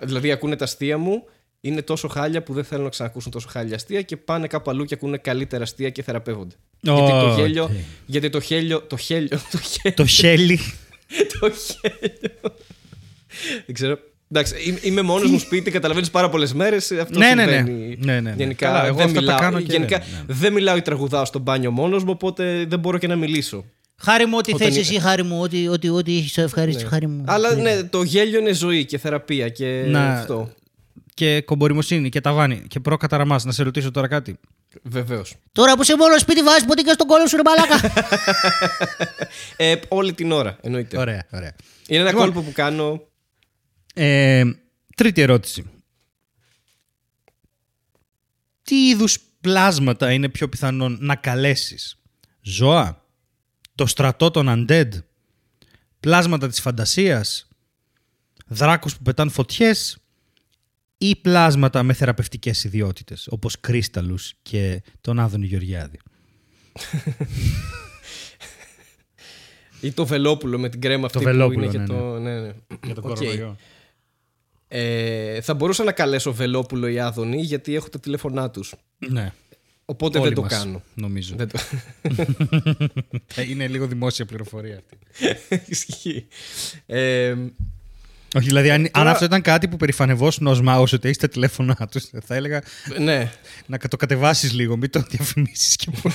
Δηλαδή ακούνε τα αστεία μου, είναι τόσο χάλια που δεν θέλουν να ξανακούσουν τόσο χάλια αστεία και πάνε κάπου αλλού και ακούνε καλύτερα αστεία και θεραπεύονται. Oh, γιατί το γέλιο. Okay. Γιατί το χέλιο. Το χέλιο. Το χέλι. Το χέλι. Δεν ξέρω. Εντάξει, είμαι μόνος μου σπίτι, καταλαβαίνεις πάρα πολλές μέρες. Αυτό ναι, ναι, ναι. ναι, ναι. Γενικά, καλά, δεν, μιλάω, γενικά ναι. δεν μιλάω ή τραγουδάω στο μπάνιο μόνος μου, οπότε δεν μπορώ και να μιλήσω. Χάρη μου, ό,τι θες εσύ, χάρη μου, ό,τι, ό,τι, ό,τι έχεις, το ευχαρίστω, ναι. χάρη μου. Αλλά ναι. ναι, το γέλιο είναι ζωή και θεραπεία και να... αυτό. Και κομπορημοσύνη και ταβάνι και προκαταραμάς. Να σε ρωτήσω τώρα κάτι. Βεβαίως. Τώρα που σε μόνο σπίτι βάζεις ποτέ και στον κόλλο σου, ρε μαλάκα. ε, όλη την ώρα, εννοείται. Ωραία, ωραία. Είναι ένα λοιπόν, κόλπο που κάνω. Ε, τρίτη ερώτηση. Τι είδους πλάσματα είναι πιο πιθανόν να καλέσεις? Ζώα, το στρατό των undead, πλάσματα της φαντασίας, δράκους που πετάνε φωτιές ή πλάσματα με θεραπευτικές ιδιότητες όπως κρίσταλους και τον Άδωνη Γεωργιάδη? Ή το βελόπουλο με την κρέμα αυτή το που είναι ναι, και το... Ναι, ναι. ναι. Για το okay. κορονοϊό. Ε, θα μπορούσα να καλέσω Βελόπουλο ή Άδωνη, γιατί έχω τα τηλέφωνά τους. Ναι. Οπότε όλοι δεν μας, το κάνω. Νομίζω. Δεν το... είναι λίγο δημόσια πληροφορία αυτή. Ισχύει. ε, Όχι, δηλαδή αν, τώρα... αν αυτό ήταν κάτι που περηφανευόσουν ως μάγος ότι έχεις τα τηλέφωνά τους, θα έλεγα ναι. να το κατεβάσεις λίγο, μην το διαφημίσεις και πολύ.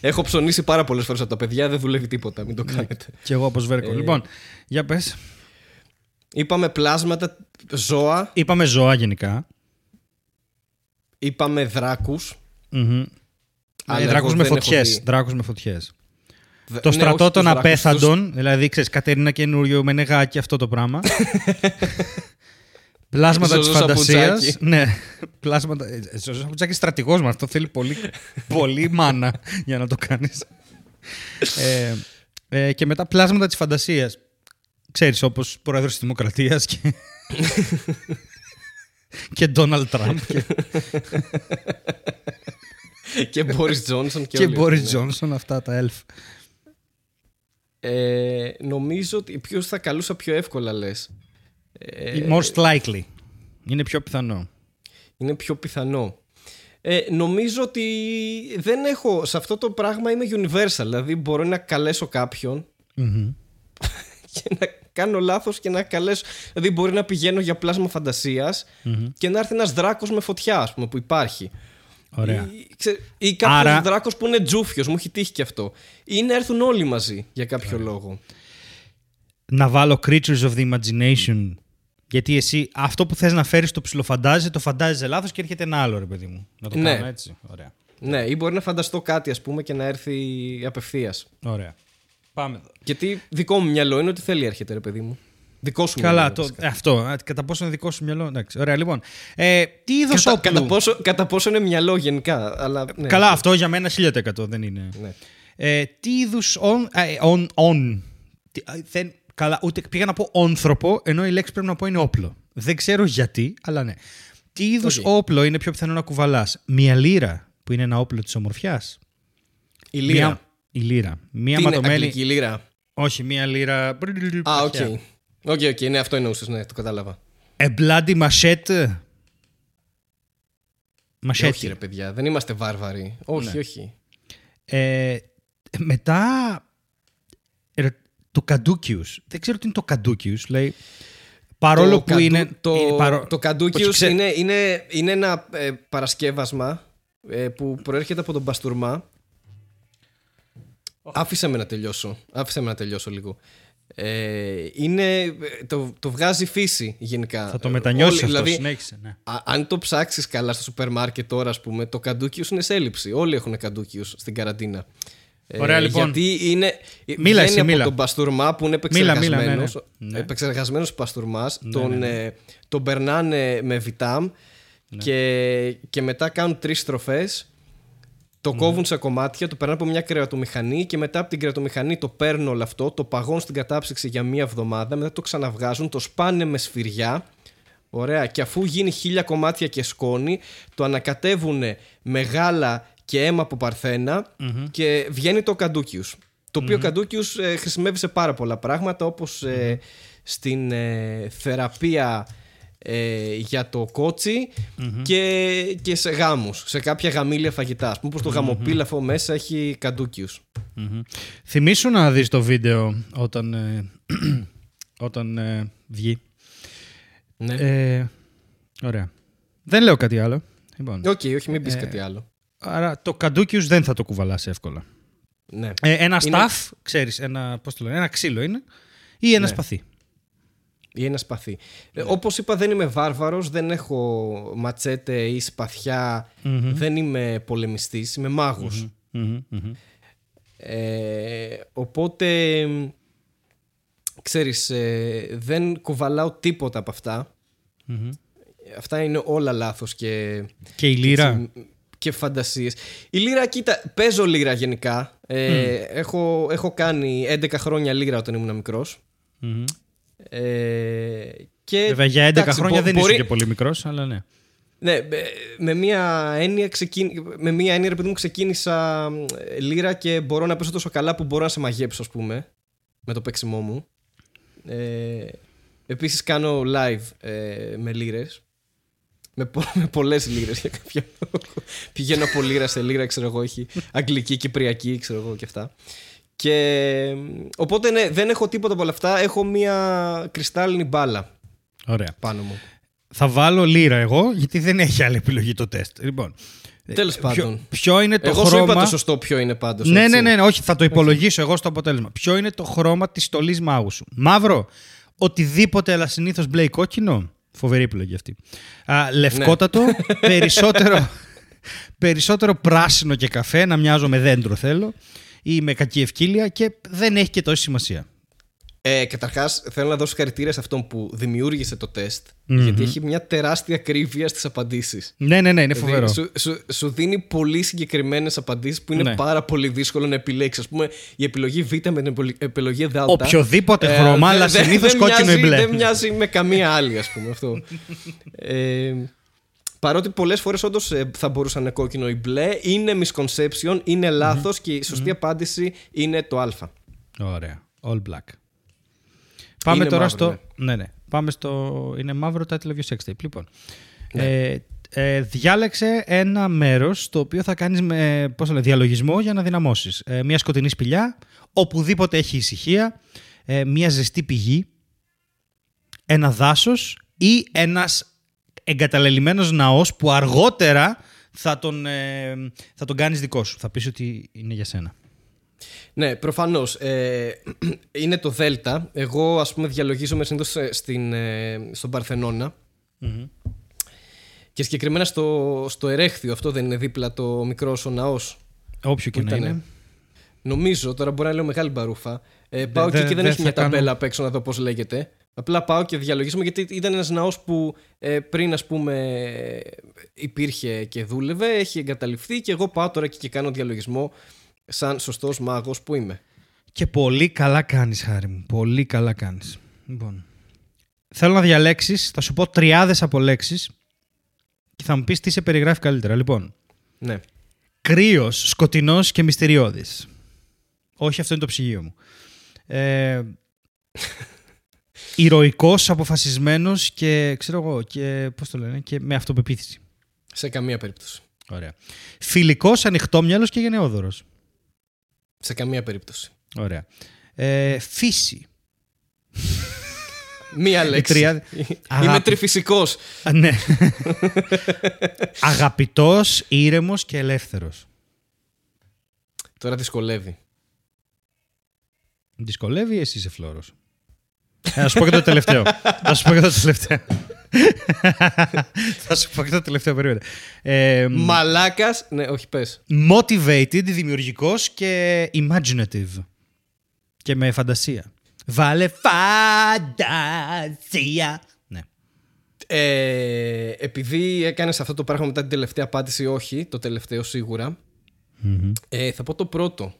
Έχω ψωνίσει πάρα πολλές φορές από τα παιδιά, δεν δουλεύει τίποτα, μην το κάνετε. Κι εγώ από σβέρκο. Ε, λοιπόν, για πες. Είπαμε πλάσματα, ζώα. Είπαμε ζώα γενικά. Είπαμε δράκους. Mm-hmm. Ε, δράκους, με φωτιές, δράκους με φωτιές. Δ... Το ναι, στρατό των απέθαντων, τους... δηλαδή ξέρεις Κατερίνα Καινούριο, Μενεγάκη, αυτό το πράγμα. Πλάσματα της φαντασίας. Ναι, πλάσματα. Ζωζό Σαπουτσάκη στρατηγός μας. Αυτό θέλει πολύ, πολύ μάνα για να το κάνεις. ε, ε, και μετά πλάσματα της φαντασίας. Ξέρεις, όπως πρόεδρος της Δημοκρατίας και και Ντόναλντ Τραμπ και και Μπόρις Τζόνσον και, και Μπόρις Τζόνσον, αυτά τα ελφ. Ε, νομίζω ότι ποιος θα καλούσα πιο εύκολα λες? Most likely. Είναι πιο πιθανό. Είναι πιο πιθανό. Ε, νομίζω ότι δεν έχω. Σε αυτό το πράγμα είμαι universal. Δηλαδή μπορώ να καλέσω κάποιον mm-hmm. και να κάνω λάθος και να καλέσω. Δηλαδή μπορεί να πηγαίνω για πλάσμα φαντασίας mm-hmm. και να έρθει ένας δράκος με φωτιά, ας πούμε, που υπάρχει. Ωραία. Ή, ξέ, ή κάποιος Άρα... δράκος που είναι τζούφιος. Μου έχει τύχει και αυτό. Ή να έρθουν όλοι μαζί για κάποιο Ωραία. λόγο. Να βάλω creatures of the imagination. Γιατί εσύ αυτό που θες να φέρεις το ψιλοφαντάζεσαι, το φαντάζεσαι λάθος και έρχεται ένα άλλο, ρε παιδί μου. Να το ναι. κάνω έτσι. Ωραία. Ναι, ή μπορεί να φανταστώ κάτι, ας πούμε, και να έρθει απευθείας. Ωραία. Πάμε εδώ. Γιατί δικό μου μυαλό είναι ότι θέλει έρχεται, ρε παιδί μου. Δικό σου Καλά, μυαλό. Καλά, αυτό. Κατά πόσο είναι δικό σου μυαλό. Εντάξει. Ωραία, λοιπόν. Ε, τι είδος κατά, όπλου. Κατά πόσο, κατά πόσο είναι μυαλό γενικά. Αλλά, ναι. Καλά, αυτό για μένα χίλια τοις εκατό δεν είναι. Ναι. Ε, τι είδους on. on, on. Δεν. Καλά, ούτε πήγα να πω «όνθρωπο», ενώ η λέξη πρέπει να πω είναι «όπλο». Δεν ξέρω γιατί, αλλά ναι. Τι είδους okay. όπλο είναι πιο πιθανό να κουβαλάς? Μια λύρα, που είναι ένα όπλο της ομορφιάς. Η λύρα. Μια... Η λύρα. Μια τι ματωμένη... είναι αγγλική λύρα? Όχι, μια λύρα... Α, ah, οκ. Okay. Οκ, okay, okay. ναι, αυτό εννοούσες, ναι, το κατάλαβα. A bloody machete. Machete. Όχι ρε παιδιά, δεν είμαστε βάρβαροι. Όχι, ναι. όχι. Ε, μετά... Το καντούκιους. Δεν ξέρω τι είναι το καντούκιους. Λέει, παρόλο το που καντου, είναι... Το, είναι παρό... το καντούκιους ξέ... είναι, είναι, είναι ένα ε, παρασκεύασμα ε, που προέρχεται από τον Μπαστούρμα. Oh. Άφησε με να τελειώσω. Άφησε με να τελειώσω λίγο. Ε, είναι, το, το βγάζει φύση γενικά. Θα το μετανιώσεις αυτό, δηλαδή, συνέχισε. Ναι. Α, αν το ψάξεις καλά στο σούπερ μάρκετ τώρα, ας πούμε, το καντούκιους είναι σε έλλειψη. Όλοι έχουν καντούκιους στην καραντίνα. Ωραία, ε, λοιπόν. Γιατί είναι. Μίλα, εσύ, από μίλα. τον Μπαστούρμα που είναι επεξεργασμένος. Ναι. Επεξεργασμένος Μπαστούρμας. Ναι, τον, ναι, ναι. Ε, τον περνάνε με βιτάμ ναι. και, και μετά κάνουν τρεις στροφές. Το ναι. κόβουν σε κομμάτια, το περνάνε από μια κρεατομηχανή και μετά από την κρεατομηχανή το παίρνουν όλο αυτό, το παγώνουν στην κατάψυξη για μία εβδομάδα. Μετά το ξαναβγάζουν, το σπάνε με σφυριά. Ωραία. Και αφού γίνει χίλια κομμάτια και σκόνη, το ανακατεύουν μεγάλα. Και αίμα από παρθένα mm-hmm. και βγαίνει το καντούκιους. Το οποίο mm-hmm. καντούκιους ε, χρησιμεύει σε πάρα πολλά πράγματα, όπως ε, mm-hmm. στην ε, θεραπεία ε, για το κότσι mm-hmm. και, και σε γάμους, σε κάποια γαμήλια φαγητά. Ας πούμε πως το mm-hmm. γαμοπίλαφο μέσα έχει καντούκιους. Mm-hmm. Θυμήσου να δεις το βίντεο όταν, ε, όταν ε, βγει. Ναι. Ε, ωραία. Δεν λέω κάτι άλλο. Λοιπόν, okay, όχι, μην πεις ε, κάτι άλλο. Άρα το καντούκιους δεν θα το κουβαλάσει εύκολα. Ναι. Ε, ένα είναι... staff, ξέρεις, ένα, πώς το λένε, ένα ξύλο είναι, ή ένα ναι. σπαθί. Ή ένα σπαθί. Ναι. Ε, όπως είπα, δεν είμαι βάρβαρος, δεν έχω ματσέτε ή σπαθιά, mm-hmm. δεν είμαι πολεμιστής, είμαι μάγος. Mm-hmm. Mm-hmm. Ε, οπότε, ξέρεις, ε, δεν κουβαλάω τίποτα από αυτά. Mm-hmm. Αυτά είναι όλα λάθος και... Και η λύρα... Και, και φαντασίες. Η λύρα, κοίτα, παίζω λύρα γενικά. Ε, mm. έχω, έχω κάνει έντεκα χρόνια λύρα όταν ήμουν μικρός. Mm-hmm. Ε, και, βέβαια για έντεκα εντάξει, χρόνια μπο, δεν μπορεί... είσαι και πολύ μικρός, αλλά ναι. Ναι, με μία έννοια, ξεκίν... με μία έννοια, επειδή μου ξεκίνησα λύρα και μπορώ να παίζω τόσο καλά που μπορώ να σε μαγέψω, ας πούμε, με το παίξιμό μου. Ε, επίσης κάνω live ε, με λύρες. Με, πο- με πολλές λύρες για κάποιο λόγο. Πηγαίνω από λύρα σε λύρα, ξέρω εγώ, έχει αγγλική, κυπριακή, ξέρω εγώ και αυτά. Και οπότε ναι, δεν έχω τίποτα από όλα αυτά. Έχω μία κρυστάλλινη μπάλα. Ωραία. Πάνω μου. Θα βάλω λύρα εγώ, γιατί δεν έχει άλλη επιλογή το τεστ. Λοιπόν, τέλος πάντων. Ποιο είναι το εγώ χρώμα. Εγώ σου είπα το σωστό, ποιο είναι πάντως. Ναι, ναι, ναι, ναι, όχι, θα το υπολογίσω εγώ στο αποτέλεσμα. Ποιο είναι το χρώμα της στολής μάγου σου. Μαύρο, οτιδήποτε, αλλά συνήθως μπλε ή κόκκινο. Φοβερή επιλογή αυτή. Α, λευκότατο, ναι. περισσότερο, περισσότερο πράσινο και καφέ, να μοιάζω με δέντρο θέλω. Ή με κακή ευκύλια και δεν έχει και τόση σημασία. Ε, καταρχάς, θέλω να δώσω συγχαρητήρια σε αυτόν που δημιούργησε το τεστ, mm-hmm. γιατί έχει μια τεράστια ακρίβεια στις απαντήσεις. Ναι, ναι, ναι, είναι φοβερό. Σου, σου, σου δίνει πολύ συγκεκριμένες απαντήσεις που είναι ναι. πάρα πολύ δύσκολο να επιλέξεις. Ας πούμε, η επιλογή Β με την επιλογή Δ. Οποιοδήποτε ε, χρώμα, αλλά συνήθως δε, δε κόκκινο ή μπλε. Δεν μοιάζει με καμία άλλη, ας πούμε αυτό. ε, Παρότι πολλές φορές όντως θα μπορούσαν να είναι κόκκινο ή μπλε, είναι misconception, είναι λάθος mm-hmm. και η σωστή mm-hmm. απάντηση είναι το Α. Ωραία. All black. Πάμε είναι τώρα μαύρο, στο. Ναι. ναι, ναι. Πάμε στο. Είναι μαύρο title of your sex tape. Λοιπόν. Ναι. Ε, ε, διάλεξε ένα μέρος το οποίο θα κάνεις με, πώς λέμε, διαλογισμό για να δυναμώσεις. Ε, μια σκοτεινή σπηλιά, οπουδήποτε έχει ησυχία, ε, μια ζεστή πηγή, ένα δάσος ή ένας εγκαταλελειμμένος ναός που αργότερα θα τον, ε, θα τον κάνεις δικό σου. Θα πεις ότι είναι για σένα. Ναι, προφανώς ε, είναι το Δέλτα. Εγώ ας πούμε διαλογίζομαι συνήθως ε, στον Παρθενώνα mm-hmm. και συγκεκριμένα στο, στο Ερέχθιο. Αυτό δεν είναι δίπλα το μικρός ο ναός? Όποιο και να είναι. Νομίζω, τώρα μπορεί να λέω μεγάλη μπαρούφα. ε, Πάω δε, εκεί και δεν δε έχει μια ταμπέλα κάνω... απ' έξω να δω πώς λέγεται. Απλά πάω και διαλογίζομαι, γιατί ήταν ένας ναός που ε, πριν ας πούμε υπήρχε και δούλευε, έχει εγκαταλειφθεί και εγώ πάω τώρα εκεί και κάνω διαλογισμό σαν σωστός μάγος που είμαι. Και πολύ καλά κάνεις, Χάρη μου. Πολύ καλά κάνεις. Λοιπόν, θέλω να διαλέξεις, θα σου πω τριάδες από λέξεις και θα μου πεις τι σε περιγράφει καλύτερα. Λοιπόν, ναι. Κρύος, σκοτεινός και μυστηριώδης. Όχι, αυτό είναι το ψυγείο μου. Ε, ηρωικός, αποφασισμένος και ξέρω εγώ και, πώς το λένε, και με αυτοπεποίθηση. Σε καμία περίπτωση. Ωραία. Φιλικός, ανοιχτόμυαλος και γενναιόδωρος. Σε καμία περίπτωση. Ωραία. Ε, φύση. Μία λέξη. Τριά... Αγάπη... Είμαι τριφυσικός. Ναι. Αγαπητός, ήρεμος και ελεύθερος. Τώρα δυσκολεύει. Δυσκολεύει ή εσύ είσαι φλόρος? Θα σου πω και το τελευταίο. Θα σου πω και το τελευταίο. Θα σου πω και το τελευταίο, περίμενε. Ε, Μαλάκας. Ναι, όχι, πες. Motivated, δημιουργικός και imaginative. Και με φαντασία. Βάλε φαντασία. Ναι. Ε, επειδή έκανες αυτό το πράγμα μετά την τελευταία απάντηση, όχι, το τελευταίο σίγουρα. Mm-hmm. Ε, θα πω το πρώτο.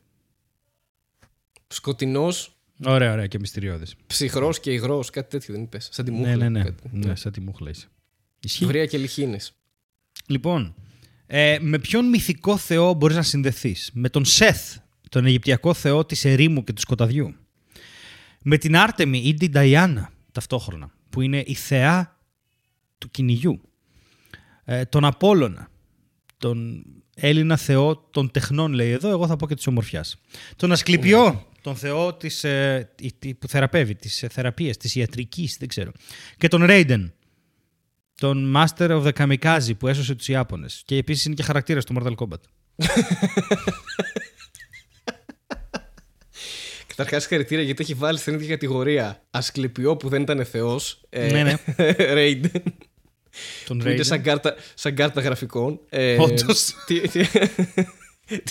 Σκοτεινός. Ωραία, ωραία, και μυστηριώδης. Ψυχρός και υγρός, κάτι τέτοιο δεν είπες? Σαν τη μούχλα. Ναι, ναι, ναι, ναι, σαν τη μούχλα είσαι. Βρία και λιχίνης. Λοιπόν, ε, με ποιον μυθικό θεό μπορείς να συνδεθείς? Με τον Σέθ, τον Αιγυπτιακό θεό της ερήμου και του σκοταδιού. Με την Άρτεμι ή την Νταϊάνα ταυτόχρονα, που είναι η θεά του κυνηγιού, ε, τον Απόλλωνα, τον Έλληνα θεό των τεχνών, λέει εδώ, εγώ θα πω και της ομορφιάς. Τον Ασκληπιό, τον θεό της, ε, που θεραπεύει, της θεραπείας, της ιατρικής, δεν ξέρω. Και τον Ρέιντεν, τον Master of the Kamikaze που έσωσε τους Ιάπωνες. Και επίσης είναι και χαρακτήρας του Mortal Kombat. Καταρχάς συγχαρητήρια γιατί έχει βάλει στην ίδια κατηγορία Ασκληπιό που δεν ήταν θεός, ε, ναι, ναι. Raiden, τον που Raiden. Είναι σαν κάρτα, σαν κάρτα γραφικών, ε, όντως. Τι, τι,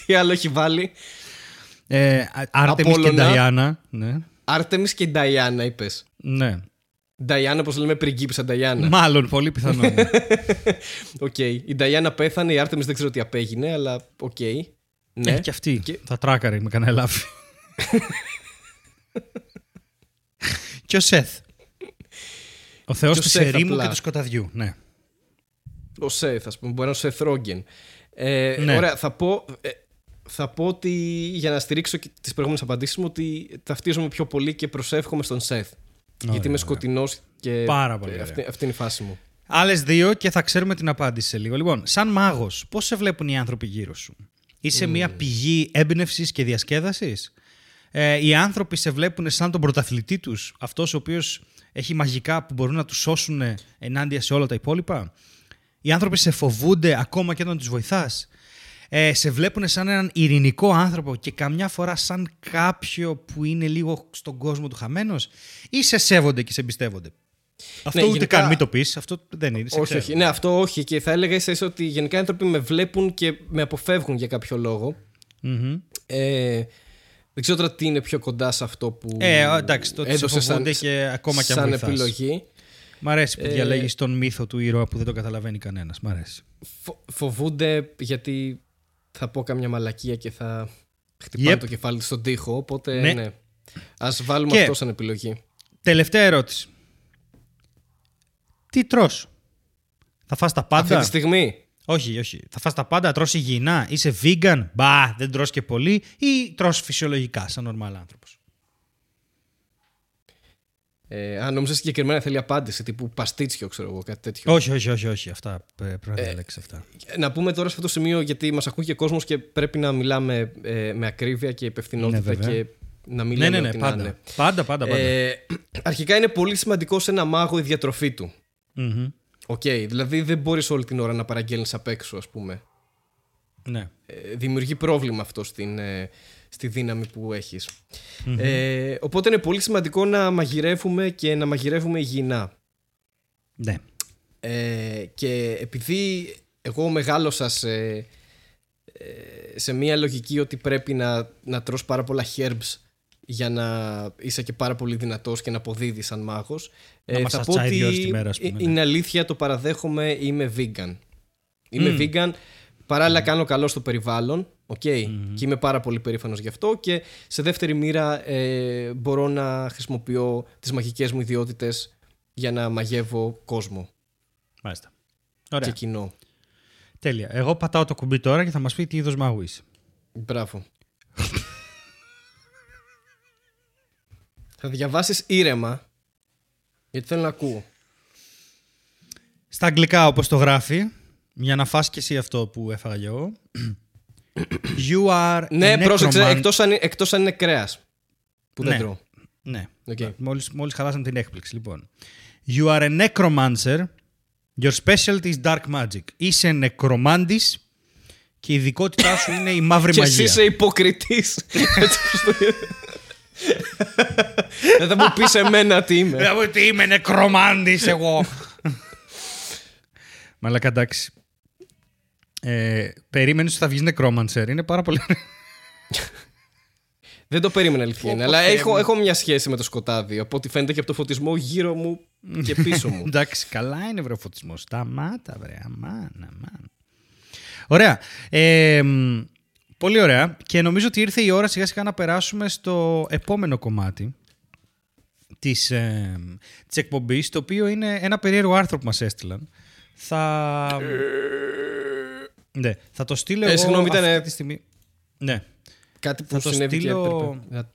τι άλλο έχει βάλει? ε, Άρτεμις και Νταϊάνα, ναι. Άρτεμις και Νταϊάνα είπες? Ναι, Νταϊάνα, πως λέμε πριγκίπισσα Νταϊάνα. Μάλλον, πολύ πιθανό. Οκ, okay. Η Νταϊάνα πέθανε, η Άρτεμις δεν ξέρω τι απέγινε, αλλά οκ, okay. Ναι. Έχει και αυτή, και... θα τράκαρε με κανένα ελάφι. Και ο Σέθ, ο θεός του ερήμου και του σκοταδιού, ναι. Ο Σέθ, ας πούμε, μπορεί να είναι ο Σέθ Ρόγγεν, ε, ναι. Ωραία, θα πω, ε, θα πω ότι για να στηρίξω τις προηγούμενες απαντήσεις μου, ότι ταυτίζομαι πιο πολύ και προσεύχομαι στον Σέθ. Ωραία, γιατί είμαι σκοτεινός και πάρα πολύ, αυτή, αυτή είναι η φάση μου. Άλλες δύο και θα ξέρουμε την απάντηση σε λίγο. Λοιπόν, σαν μάγος, πώς σε βλέπουν οι άνθρωποι γύρω σου? Είσαι mm. μια πηγή έμπνευσης και διασκέδασης. Ε, οι άνθρωποι σε βλέπουν σαν τον πρωταθλητή τους, αυτός ο οποίος έχει μαγικά που μπορούν να τους σώσουν ενάντια σε όλα τα υπόλοιπα. Οι άνθρωποι σε φοβούνται ακόμα και όταν τους βοηθάς. Ε, σε βλέπουν σαν έναν ειρηνικό άνθρωπο και καμιά φορά σαν κάποιο που είναι λίγο στον κόσμο του χαμένος, ή σε σέβονται και σε εμπιστεύονται? Αυτό ναι, ούτε γενικά... καν, μην το πεις. Αυτό δεν είναι. Όχι, όχι, ναι, αυτό όχι. Και θα έλεγα εσύ ότι γενικά οι άνθρωποι με βλέπουν και με αποφεύγουν για κάποιο λόγο. Mm-hmm. Ε, δεν ξέρω τώρα τι είναι πιο κοντά σε αυτό που ε, εντάξει, το έδωσε σαν, και ακόμα και σαν επιλογή. Μ' αρέσει που ε, διαλέγεις τον μύθο του ήρωα που δεν το καταλαβαίνει κανένας. Μ' αρέσει. Φο, φοβούνται γιατί θα πω καμιά μαλακία και θα χτυπάνε yep. το κεφάλι στον τοίχο. Οπότε ναι. ναι. Ας βάλουμε και αυτό σαν επιλογή. Τελευταία ερώτηση. Τι τρως? Θα φας τα πάντα? Αυτή τη στιγμή. Όχι, όχι. Θα φας τα πάντα, τρως υγιεινά, είσαι vegan, μπα, δεν τρως και πολύ, ή τρως φυσιολογικά, σαν normal άνθρωπος? Ε, αν νόμιζα συγκεκριμένα θέλει απάντηση, τύπου παστίτσιο, ξέρω εγώ, κάτι τέτοιο. Όχι, όχι, όχι, όχι. Αυτά πρέπει να διαλέξεις αυτά. Ε, να πούμε τώρα σε αυτό το σημείο, γιατί μας ακούει και κόσμος και πρέπει να μιλάμε ε, με ακρίβεια και υπευθυνότητα ναι, και να μην ναι, λέμε ναι, ναι, ότι πάντα. Ναι. Πάντα, πάντα, πάντα. Ε, αρχικά είναι πολύ σημαντικό σε ένα μάγο η διατροφή του. Mm-hmm. Okay, δηλαδή δεν μπορείς όλη την ώρα να παραγγέλνεις απ' έξω, ας πούμε. Ναι. Ε, δημιουργεί πρόβλημα αυτό στην, ε, στη δύναμη που έχεις. Mm-hmm. Ε, οπότε είναι πολύ σημαντικό να μαγειρεύουμε και να μαγειρεύουμε υγιεινά. Ναι. Ε, και επειδή εγώ μεγάλωσα σε, σε μια λογική ότι πρέπει να, να τρως πάρα πολλά herbs για να είσαι και πάρα πολύ δυνατός και να αποδίδεις σαν μάγος. Να ε, θα πω ότι μέρα, πούμε, είναι ναι. αλήθεια, το παραδέχομαι, είμαι vegan. Είμαι mm. vegan, παράλληλα mm. κάνω καλό στο περιβάλλον, okay, mm. και είμαι πάρα πολύ περήφανος γι' αυτό, και σε δεύτερη μοίρα ε, μπορώ να χρησιμοποιώ τις μαγικές μου ιδιότητες για να μαγεύω κόσμο. Μάλιστα. Ωραία. Και κοινό. Τέλεια. Εγώ πατάω το κουμπί τώρα και θα μας πει τι είδος μάγου είσαι. Μπράβο. Θα διαβάσεις ήρεμα, γιατί θέλω να ακούω. Στα αγγλικά, όπως το γράφει, για να φας και εσύ αυτό που έφαγα και εγώ. You are ναι, πρόσεξε, εκτός αν, εκτός αν είναι κρέας, που ναι, δεν τρώω. Ναι, okay. μόλις, μόλις χαλάσαμε την έκπληξη, λοιπόν. You are a necromancer. Your specialty is dark magic. Είσαι νεκρομάντης και η ειδικότητά σου είναι η μαύρη και μαγεία. Και εσύ είσαι υποκριτής. Δεν θα μου πεις εμένα τι είμαι. Δεν θα μου πεις τι είμαι, νεκρομάντης εγώ. Μαλάκα, εντάξει. ε, Περίμενες ότι θα βγεις νεκρόμαντσερ. Είναι πάρα πολύ. Δεν το περίμενα, αλήθεια είναι. Αλλά έχω, έχω μια σχέση με το σκοτάδι. Από ό,τι φαίνεται και από το φωτισμό γύρω μου και πίσω μου. Εντάξει, καλά είναι βρε ο φωτισμός. Σταμάτα βρε, αμάν, αμάν. Ωραία. ε, Πολύ ωραία. Και νομίζω ότι ήρθε η ώρα σιγά σιγά να περάσουμε στο επόμενο κομμάτι της, ε, της εκπομπής, το οποίο είναι ένα περίεργο άρθρο που μας έστειλαν. Θα... ναι, θα το στείλω ε, εγώ συγγνώμη, αυτή ήταν... τη στιγμή. Ναι. Κάτι που θα συνέβη το στείλω... και έπρεπε να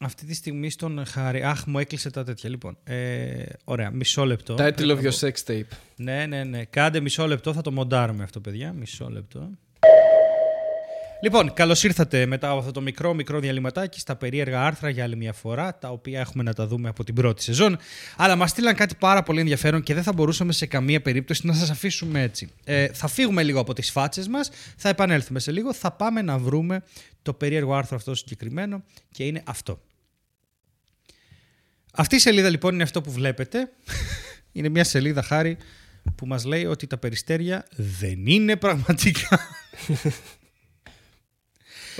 Αυτή τη στιγμή στον Χάρη. Αχ, μου έκλεισε τα τέτοια. Λοιπόν, ε, ωραία, μισό λεπτό. Title of your sex tape. Ναι, ναι, ναι. Κάντε μισό λεπτό, θα το μοντάρουμε αυτό, παιδιά. Μισό λεπτό. Λοιπόν, καλώς ήρθατε μετά από αυτό το μικρό μικρό διαλυματάκι στα περίεργα άρθρα για άλλη μια φορά, τα οποία έχουμε να τα δούμε από την πρώτη σεζόν. Αλλά μας στείλαν κάτι πάρα πολύ ενδιαφέρον και δεν θα μπορούσαμε σε καμία περίπτωση να σας αφήσουμε έτσι. Ε, θα φύγουμε λίγο από τις φάτσες μας, θα επανέλθουμε σε λίγο, θα πάμε να βρούμε το περίεργο άρθρο αυτό συγκεκριμένο και είναι αυτό. Αυτή η σελίδα λοιπόν είναι αυτό που βλέπετε. Είναι μια σελίδα, Χάρη, που μας λέει ότι τα περιστέρια δεν είναι πραγματικά.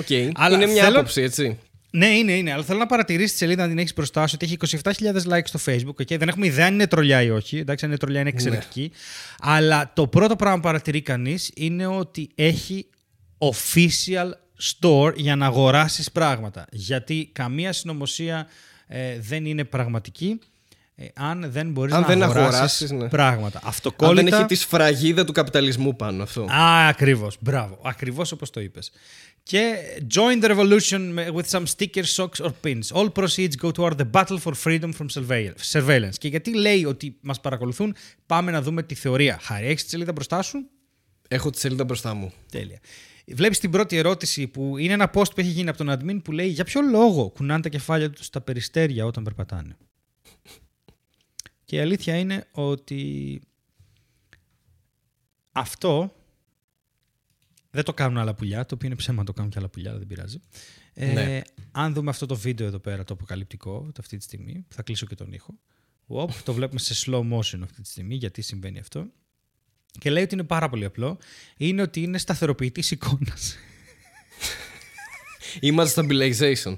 Okay. Αλλά είναι μια θέλω... άποψη, έτσι. Ναι, είναι, είναι. Αλλά θέλω να παρατηρήσεις τη σελίδα να την έχεις μπροστά σου, ότι έχει είκοσι επτά χιλιάδες likes στο Facebook. Okay. Δεν έχουμε ιδέα αν είναι τρολιά ή όχι. Εντάξει, αν είναι τρολιά είναι εξαιρετική. Ναι. Αλλά το πρώτο πράγμα που παρατηρεί κανείς είναι ότι έχει official store για να αγοράσεις πράγματα. Γιατί καμία συνωμοσία ε, δεν είναι πραγματική. Ε, αν δεν μπορείς αν να δεν αγοράσεις ναι. πράγματα. Αυτοκόλλητα... Αν δεν έχει τη σφραγίδα του καπιταλισμού πάνω αυτό. Α, ακριβώς. Μπράβο. Ακριβώς όπως το είπες. Και join the revolution with some stickers, socks or pins. All proceeds go toward the battle for freedom from surveillance. Και γιατί λέει ότι μας παρακολουθούν, πάμε να δούμε τη θεωρία. Χάρη, έχεις τη σελίδα μπροστά σου? Έχω τη σελίδα μπροστά μου. Τέλεια. Βλέπεις την πρώτη ερώτηση που είναι ένα post που έχει γίνει από τον admin που λέει για ποιο λόγο κουνάνε τα κεφάλια τους στα περιστέρια όταν περπατάνε. Και η αλήθεια είναι ότι αυτό δεν το κάνουν άλλα πουλιά, το οποίο είναι ψέμα να το κάνουν και άλλα πουλιά, αλλά δεν πειράζει. Ναι. Ε, αν δούμε αυτό το βίντεο εδώ πέρα, το αποκαλυπτικό, αυτή τη στιγμή, θα κλείσω και τον ήχο. Οπ, το βλέπουμε σε slow motion αυτή τη στιγμή, γιατί συμβαίνει αυτό. Και λέει ότι είναι πάρα πολύ απλό. Είναι ότι είναι σταθεροποιητής εικόνας. Image stabilization.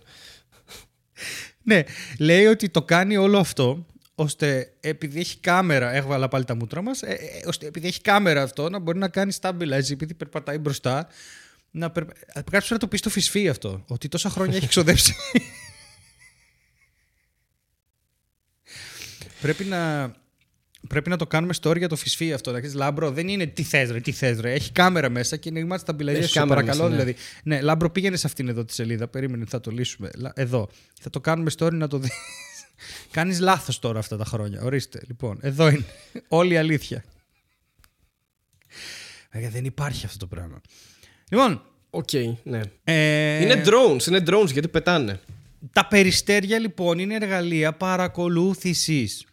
Ναι, λέει ότι το κάνει όλο αυτό... ώστε επειδή έχει κάμερα, έχω βάλει πάλι τα μούτρα μας, ε, ε, ώστε επειδή έχει κάμερα αυτό να μπορεί να κάνει stabilize, επειδή περπατάει μπροστά. Να περ... Κάποιος να το πει στο φυσφή αυτό, ότι τόσα χρόνια έχει ξοδέψει. Πρέπει, να... Πρέπει να το κάνουμε story για το φυσφή αυτό. Να δηλαδή, Λάμπρο, δεν είναι τι θες ρε, τι θες ρε. Έχει κάμερα μέσα και είναι η μάτια stabilize. Έχει κάμερα, παρακαλώ, μέσα, ναι. Δηλαδή. Ναι, Λάμπρο, πήγαινε σε αυτήν εδώ τη σελίδα, περίμενε, θα το λύσουμε. Εδώ. Θα το κάνουμε story να το δει. Κάνεις λάθος τώρα αυτά τα χρόνια. Ορίστε, λοιπόν, εδώ είναι όλη η αλήθεια. Δεν υπάρχει αυτό το πράγμα. Λοιπόν, okay, ναι. ε... είναι drones, είναι drones γιατί πετάνε. Τα περιστέρια λοιπόν είναι εργαλεία παρακολούθησης.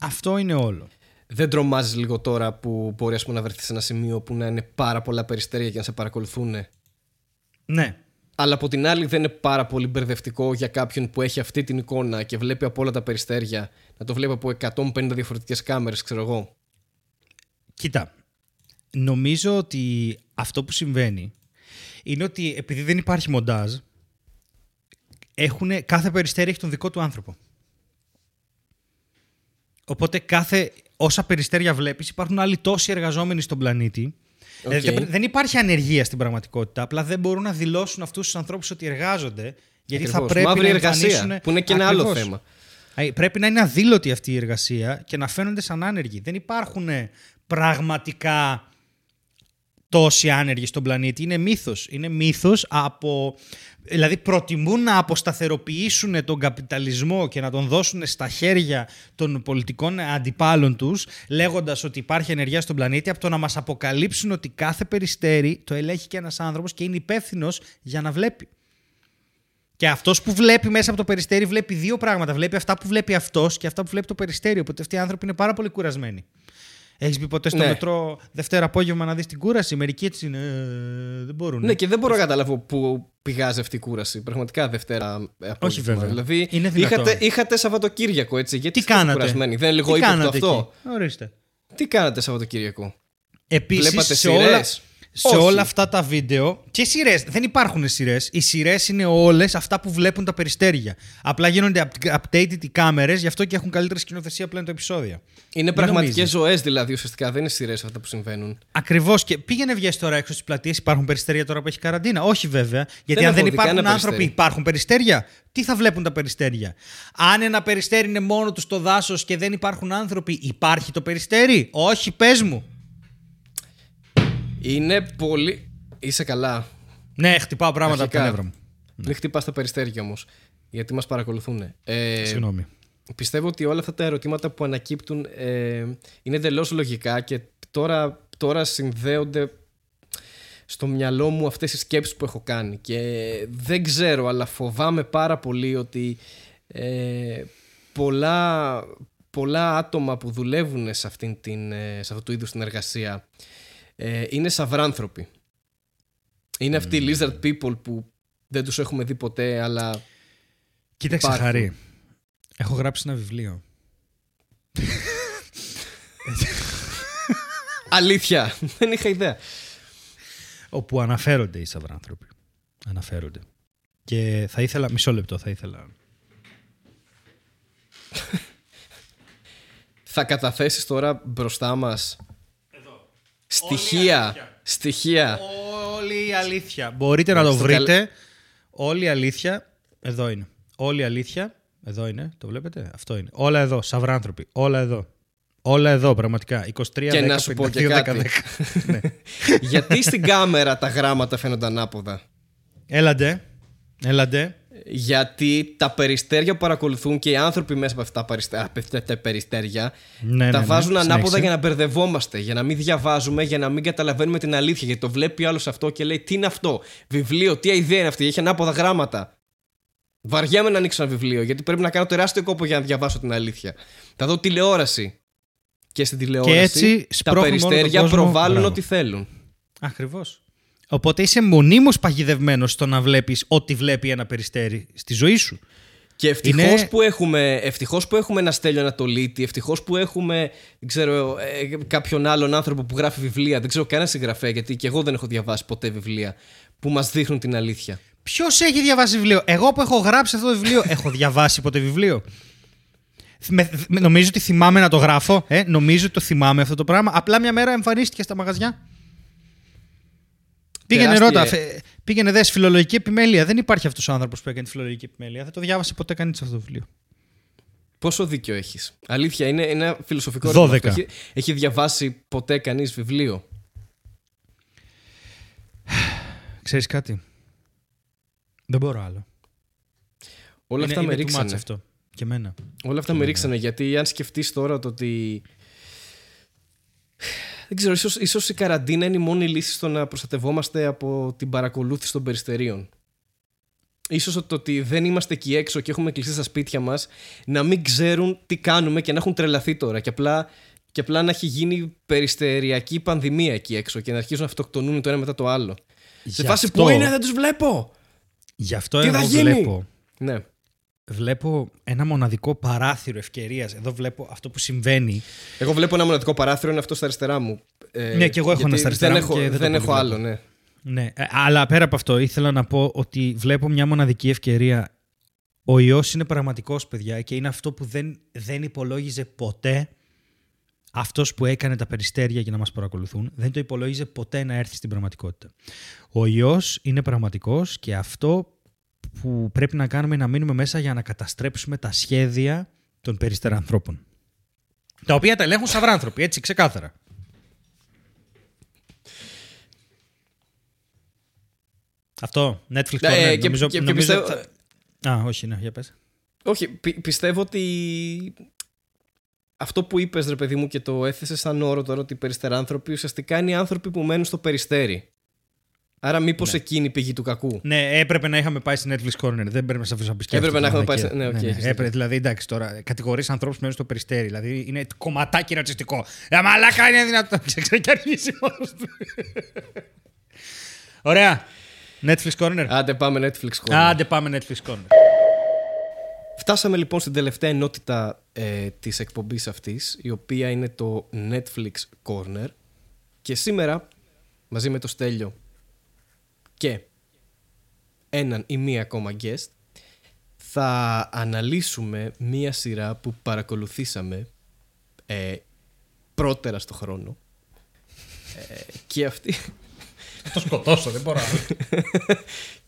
Αυτό είναι όλο. Δεν τρομάζεις λίγο τώρα που μπορεί ας πούμε, να βρεθείς σε ένα σημείο που να είναι πάρα πολλά περιστέρια και να σε παρακολουθούν? Ναι. Αλλά από την άλλη δεν είναι πάρα πολύ μπερδευτικό για κάποιον που έχει αυτή την εικόνα και βλέπει από όλα τα περιστέρια, να το βλέπει από εκατόν πενήντα διαφορετικές κάμερες, ξέρω εγώ. Κοίτα, νομίζω ότι αυτό που συμβαίνει είναι ότι επειδή δεν υπάρχει μοντάζ, έχουνε, κάθε περιστέρι έχει τον δικό του άνθρωπο. Οπότε κάθε, όσα περιστέρια βλέπεις υπάρχουν άλλοι τόσοι εργαζόμενοι στον πλανήτη. Okay. Δεν υπάρχει ανεργία στην πραγματικότητα. Απλά δεν μπορούν να δηλώσουν αυτούς τους ανθρώπους ότι εργάζονται. Γιατί ακριβώς. Θα πρέπει μαύρη να εργασία, εμφανίσουν... που είναι και ένα ακριβώς. άλλο θέμα. Πρέπει να είναι αδήλωτη αυτή η εργασία και να φαίνονται σαν άνεργοι. Δεν υπάρχουν πραγματικά τόσοι άνεργοι στον πλανήτη. Είναι μύθος. Είναι μύθος από... Δηλαδή προτιμούν να αποσταθεροποιήσουν τον καπιταλισμό και να τον δώσουν στα χέρια των πολιτικών αντιπάλων τους, λέγοντας ότι υπάρχει ενέργεια στον πλανήτη, από το να μας αποκαλύψουν ότι κάθε περιστέρι το ελέγχει και ένας άνθρωπος και είναι υπεύθυνος για να βλέπει. Και αυτός που βλέπει μέσα από το περιστέρι βλέπει δύο πράγματα. Βλέπει αυτά που βλέπει αυτός και αυτά που βλέπει το περιστέρι. Οπότε αυτοί οι άνθρωποι είναι πάρα πολύ κουρασμένοι. Έχεις μπει ποτέ στο ναι. μετρό Δευτέρα απόγευμα να δεις την κούραση? Μερικοί έτσι είναι, ε, δεν μπορούν. Ναι, και δεν μπορώ να καταλάβω πού πηγάζει αυτή η κούραση. Πραγματικά Δευτέρα απόγευμα. Όχι βέβαια. Δηλαδή είχατε, είχατε Σαββατοκύριακο έτσι. Γιατί τι κάνατε? Κουρασμένοι. Δεν είναι λίγο ύποπτο αυτό? Ορίστε. Τι κάνατε Σαββατοκύριακο? Επίσης, βλέπατε σε σειρές? Όλα, σε όλα αυτά τα βίντεο. Και σειρές. Δεν υπάρχουν σειρές. Οι σειρές είναι όλες αυτά που βλέπουν τα περιστέρια. Απλά γίνονται updated οι κάμερες, γι' αυτό και έχουν καλύτερη σκηνοθεσία πλέον τα επεισόδια. Είναι πραγματικές ζωές δηλαδή ουσιαστικά. Δεν είναι σειρές αυτά που συμβαίνουν. Ακριβώς. Και πήγαινε βγες τώρα έξω στις πλατείες. Υπάρχουν περιστέρια τώρα που έχει καραντίνα? Όχι βέβαια. Γιατί δεν αν δεν υπάρχουν άνθρωποι, υπάρχουν περιστέρια. Τι θα βλέπουν τα περιστέρια? Αν ένα περιστέρι είναι μόνο του στο δάσος και δεν υπάρχουν άνθρωποι, υπάρχει το περιστέρι? Όχι, πες μου. Είναι πολύ... Είσαι καλά? Ναι, χτυπάω πράγματα από τα νεύρα μου. Μην χτυπάς τα περιστέρια όμως, γιατί μας παρακολουθούν. Ε, Συγγνώμη. Πιστεύω ότι όλα αυτά τα ερωτήματα που ανακύπτουν ε, είναι εντελώς λογικά και τώρα, τώρα συνδέονται στο μυαλό μου αυτές οι σκέψεις που έχω κάνει. Και δεν ξέρω, αλλά φοβάμαι πάρα πολύ ότι ε, πολλά, πολλά άτομα που δουλεύουν σε, αυτήν την, σε αυτού του είδους την εργασία ε, είναι σαυράνθρωποι. Είναι mm. αυτοί οι lizard people που δεν τους έχουμε δει ποτέ, αλλά... Κοίταξε Χάρη, έχω γράψει ένα βιβλίο. Αλήθεια, δεν είχα ιδέα. Όπου αναφέρονται οι σαυράνθρωποι. Αναφέρονται. Και θα ήθελα, μισό λεπτό, θα ήθελα... Θα καταθέσεις τώρα μπροστά μας... Εδώ. Στοιχεία. Στοιχεία. Όλη η αλήθεια. Μπορείτε να το βρείτε. Όλη η αλήθεια. Εδώ είναι. Όλη η αλήθεια. Εδώ είναι. Το βλέπετε. Αυτό είναι. Όλα εδώ. Σαυράνθρωποι. Όλα εδώ. Όλα εδώ πραγματικά. είκοσι τρία, και δέκα, να σου πω και κάτι. Ναι. Γιατί στην κάμερα τα γράμματα φαίνονται ανάποδα. Έλαντε. Έλαντε. Γιατί τα περιστέρια που παρακολουθούν και οι άνθρωποι μέσα από αυτά τα περιστέρια ναι, τα ναι, βάζουν ναι, ανάποδα συνέχισε. Για να μπερδευόμαστε, για να μην διαβάζουμε, για να μην καταλαβαίνουμε την αλήθεια. Γιατί το βλέπει άλλο αυτό και λέει: τι είναι αυτό, βιβλίο, τι ιδέα είναι αυτή, έχει ανάποδα γράμματα. Βαριάμαι να ανοίξω ένα βιβλίο, γιατί πρέπει να κάνω τεράστιο κόπο για να διαβάσω την αλήθεια. Θα δω τηλεόραση. Και στην τηλεόραση και έτσι, τα περιστέρια προβάλλουν Μπράβο. Ό,τι θέλουν. Ακριβώς. Οπότε είσαι μονίμως παγιδευμένος στο να βλέπεις ό,τι βλέπει ένα περιστέρι στη ζωή σου. Και ευτυχώς, είναι... που, έχουμε, ευτυχώς που έχουμε ένα Στέλιο Ανατολίτη, ευτυχώς που έχουμε δεν ξέρω, κάποιον άλλον άνθρωπο που γράφει βιβλία. Δεν ξέρω κανένα συγγραφέα, γιατί και εγώ δεν έχω διαβάσει ποτέ βιβλία που μας δείχνουν την αλήθεια. Ποιος έχει διαβάσει βιβλίο? Εγώ που έχω γράψει αυτό το βιβλίο, έχω διαβάσει ποτέ βιβλίο? Με, νομίζω ότι θυμάμαι να το γράφω. Ε? Νομίζω ότι το θυμάμαι αυτό το πράγμα. Απλά μια μέρα εμφανίστηκε στα μαγαζιά. Πήγαινε ρώτα, πήγαινε δες φιλολογική επιμέλεια. Δεν υπάρχει αυτός ο άνθρωπος που έκανε τη φιλολογική επιμέλεια. Δεν το διάβασε ποτέ κανείς αυτό το βιβλίο. Πόσο δίκιο έχεις. Αλήθεια, είναι ένα φιλοσοφικό ρόλο. Έχει, έχει διαβάσει ποτέ κανείς βιβλίο? Ξέρεις κάτι. Δεν μπορώ άλλο. Όλα είναι, αυτά με ρίξανε. Αυτό. Και μένα. Όλα αυτά και με μένα. Ρίξανε, γιατί αν σκεφτείς τώρα το ότι... Δεν ξέρω, ίσως, ίσως η καραντίνα είναι η μόνη λύση στο να προστατευόμαστε από την παρακολούθηση των περιστερίων. Ίσως το ότι δεν είμαστε εκεί έξω και έχουμε κλειστεί στα σπίτια μας να μην ξέρουν τι κάνουμε και να έχουν τρελαθεί τώρα. Και απλά, και απλά να έχει γίνει περιστεριακή πανδημία εκεί έξω και να αρχίζουν να αυτοκτονούν το ένα μετά το άλλο. Γι σε φάση αυτό... που είναι, δεν τους βλέπω! Γι' αυτό τι εγώ βλέπω. Ναι. Βλέπω ένα μοναδικό παράθυρο ευκαιρίας. Εδώ βλέπω αυτό που συμβαίνει. Εγώ βλέπω ένα μοναδικό παράθυρο, είναι αυτό στα αριστερά μου. Ε, ναι, και εγώ έχω ένα στα αριστερά δεν μου. Έχω, και δεν δεν έχω άλλο, ναι. ναι. Αλλά πέρα από αυτό, ήθελα να πω ότι βλέπω μια μοναδική ευκαιρία. Ο ιός είναι πραγματικός, παιδιά, και είναι αυτό που δεν, δεν υπολόγιζε ποτέ αυτός που έκανε τα περιστέρια για να μας παρακολουθούν. Δεν το υπολόγιζε ποτέ να έρθει στην πραγματικότητα. Ο ιός είναι πραγματικός και αυτό που πρέπει να κάνουμε να μείνουμε μέσα για να καταστρέψουμε τα σχέδια των περιστερανθρώπων. Τα οποία τα ελέγχουν σαυράνθρωποι, έτσι, ξεκάθαρα. Αυτό, Netflix, ναι, ναι, και, νομίζω... Και, και νομίζω πιστεύω... θα... Α, όχι, ναι, για πες. Όχι, πι, πιστεύω ότι... Αυτό που είπες, ρε παιδί μου, και το έθεσες σαν όρο τώρα, ότι οι περιστεράνθρωποι ουσιαστικά είναι οι άνθρωποι που μένουν στο περιστέρι. Άρα, μήπως ναι. εκείνη η πηγή του κακού. Ναι, έπρεπε να είχαμε πάει στην Netflix Corner. Δεν πρέπει να σα αφήσω να πει. Έπρεπε να είχαμε πάει. Ναι, okay, ναι, ναι. Έπρεπε, δηλαδή, εντάξει τώρα. Κατηγορεί ανθρώπου που μένουν στο περιστέρι. Δηλαδή, είναι κομματάκι ρατσιστικό. Ρε μαλάκα, είναι δυνατό. Ξεκαρχίσει μόνο του. Ωραία. Netflix Corner. Άντε, πάμε Netflix Corner. Άντε, πάμε Netflix Corner. Φτάσαμε λοιπόν στην τελευταία ενότητα ε, της εκπομπής αυτής, η οποία είναι το Netflix Corner. Και σήμερα, μαζί με το Στέλιο και έναν ή μία ακόμα guest, θα αναλύσουμε μία σειρά που παρακολουθήσαμε ε, πρώτερα στο χρόνο. Ε, και αυτή... Το σκοτώσω, δεν μπορώ.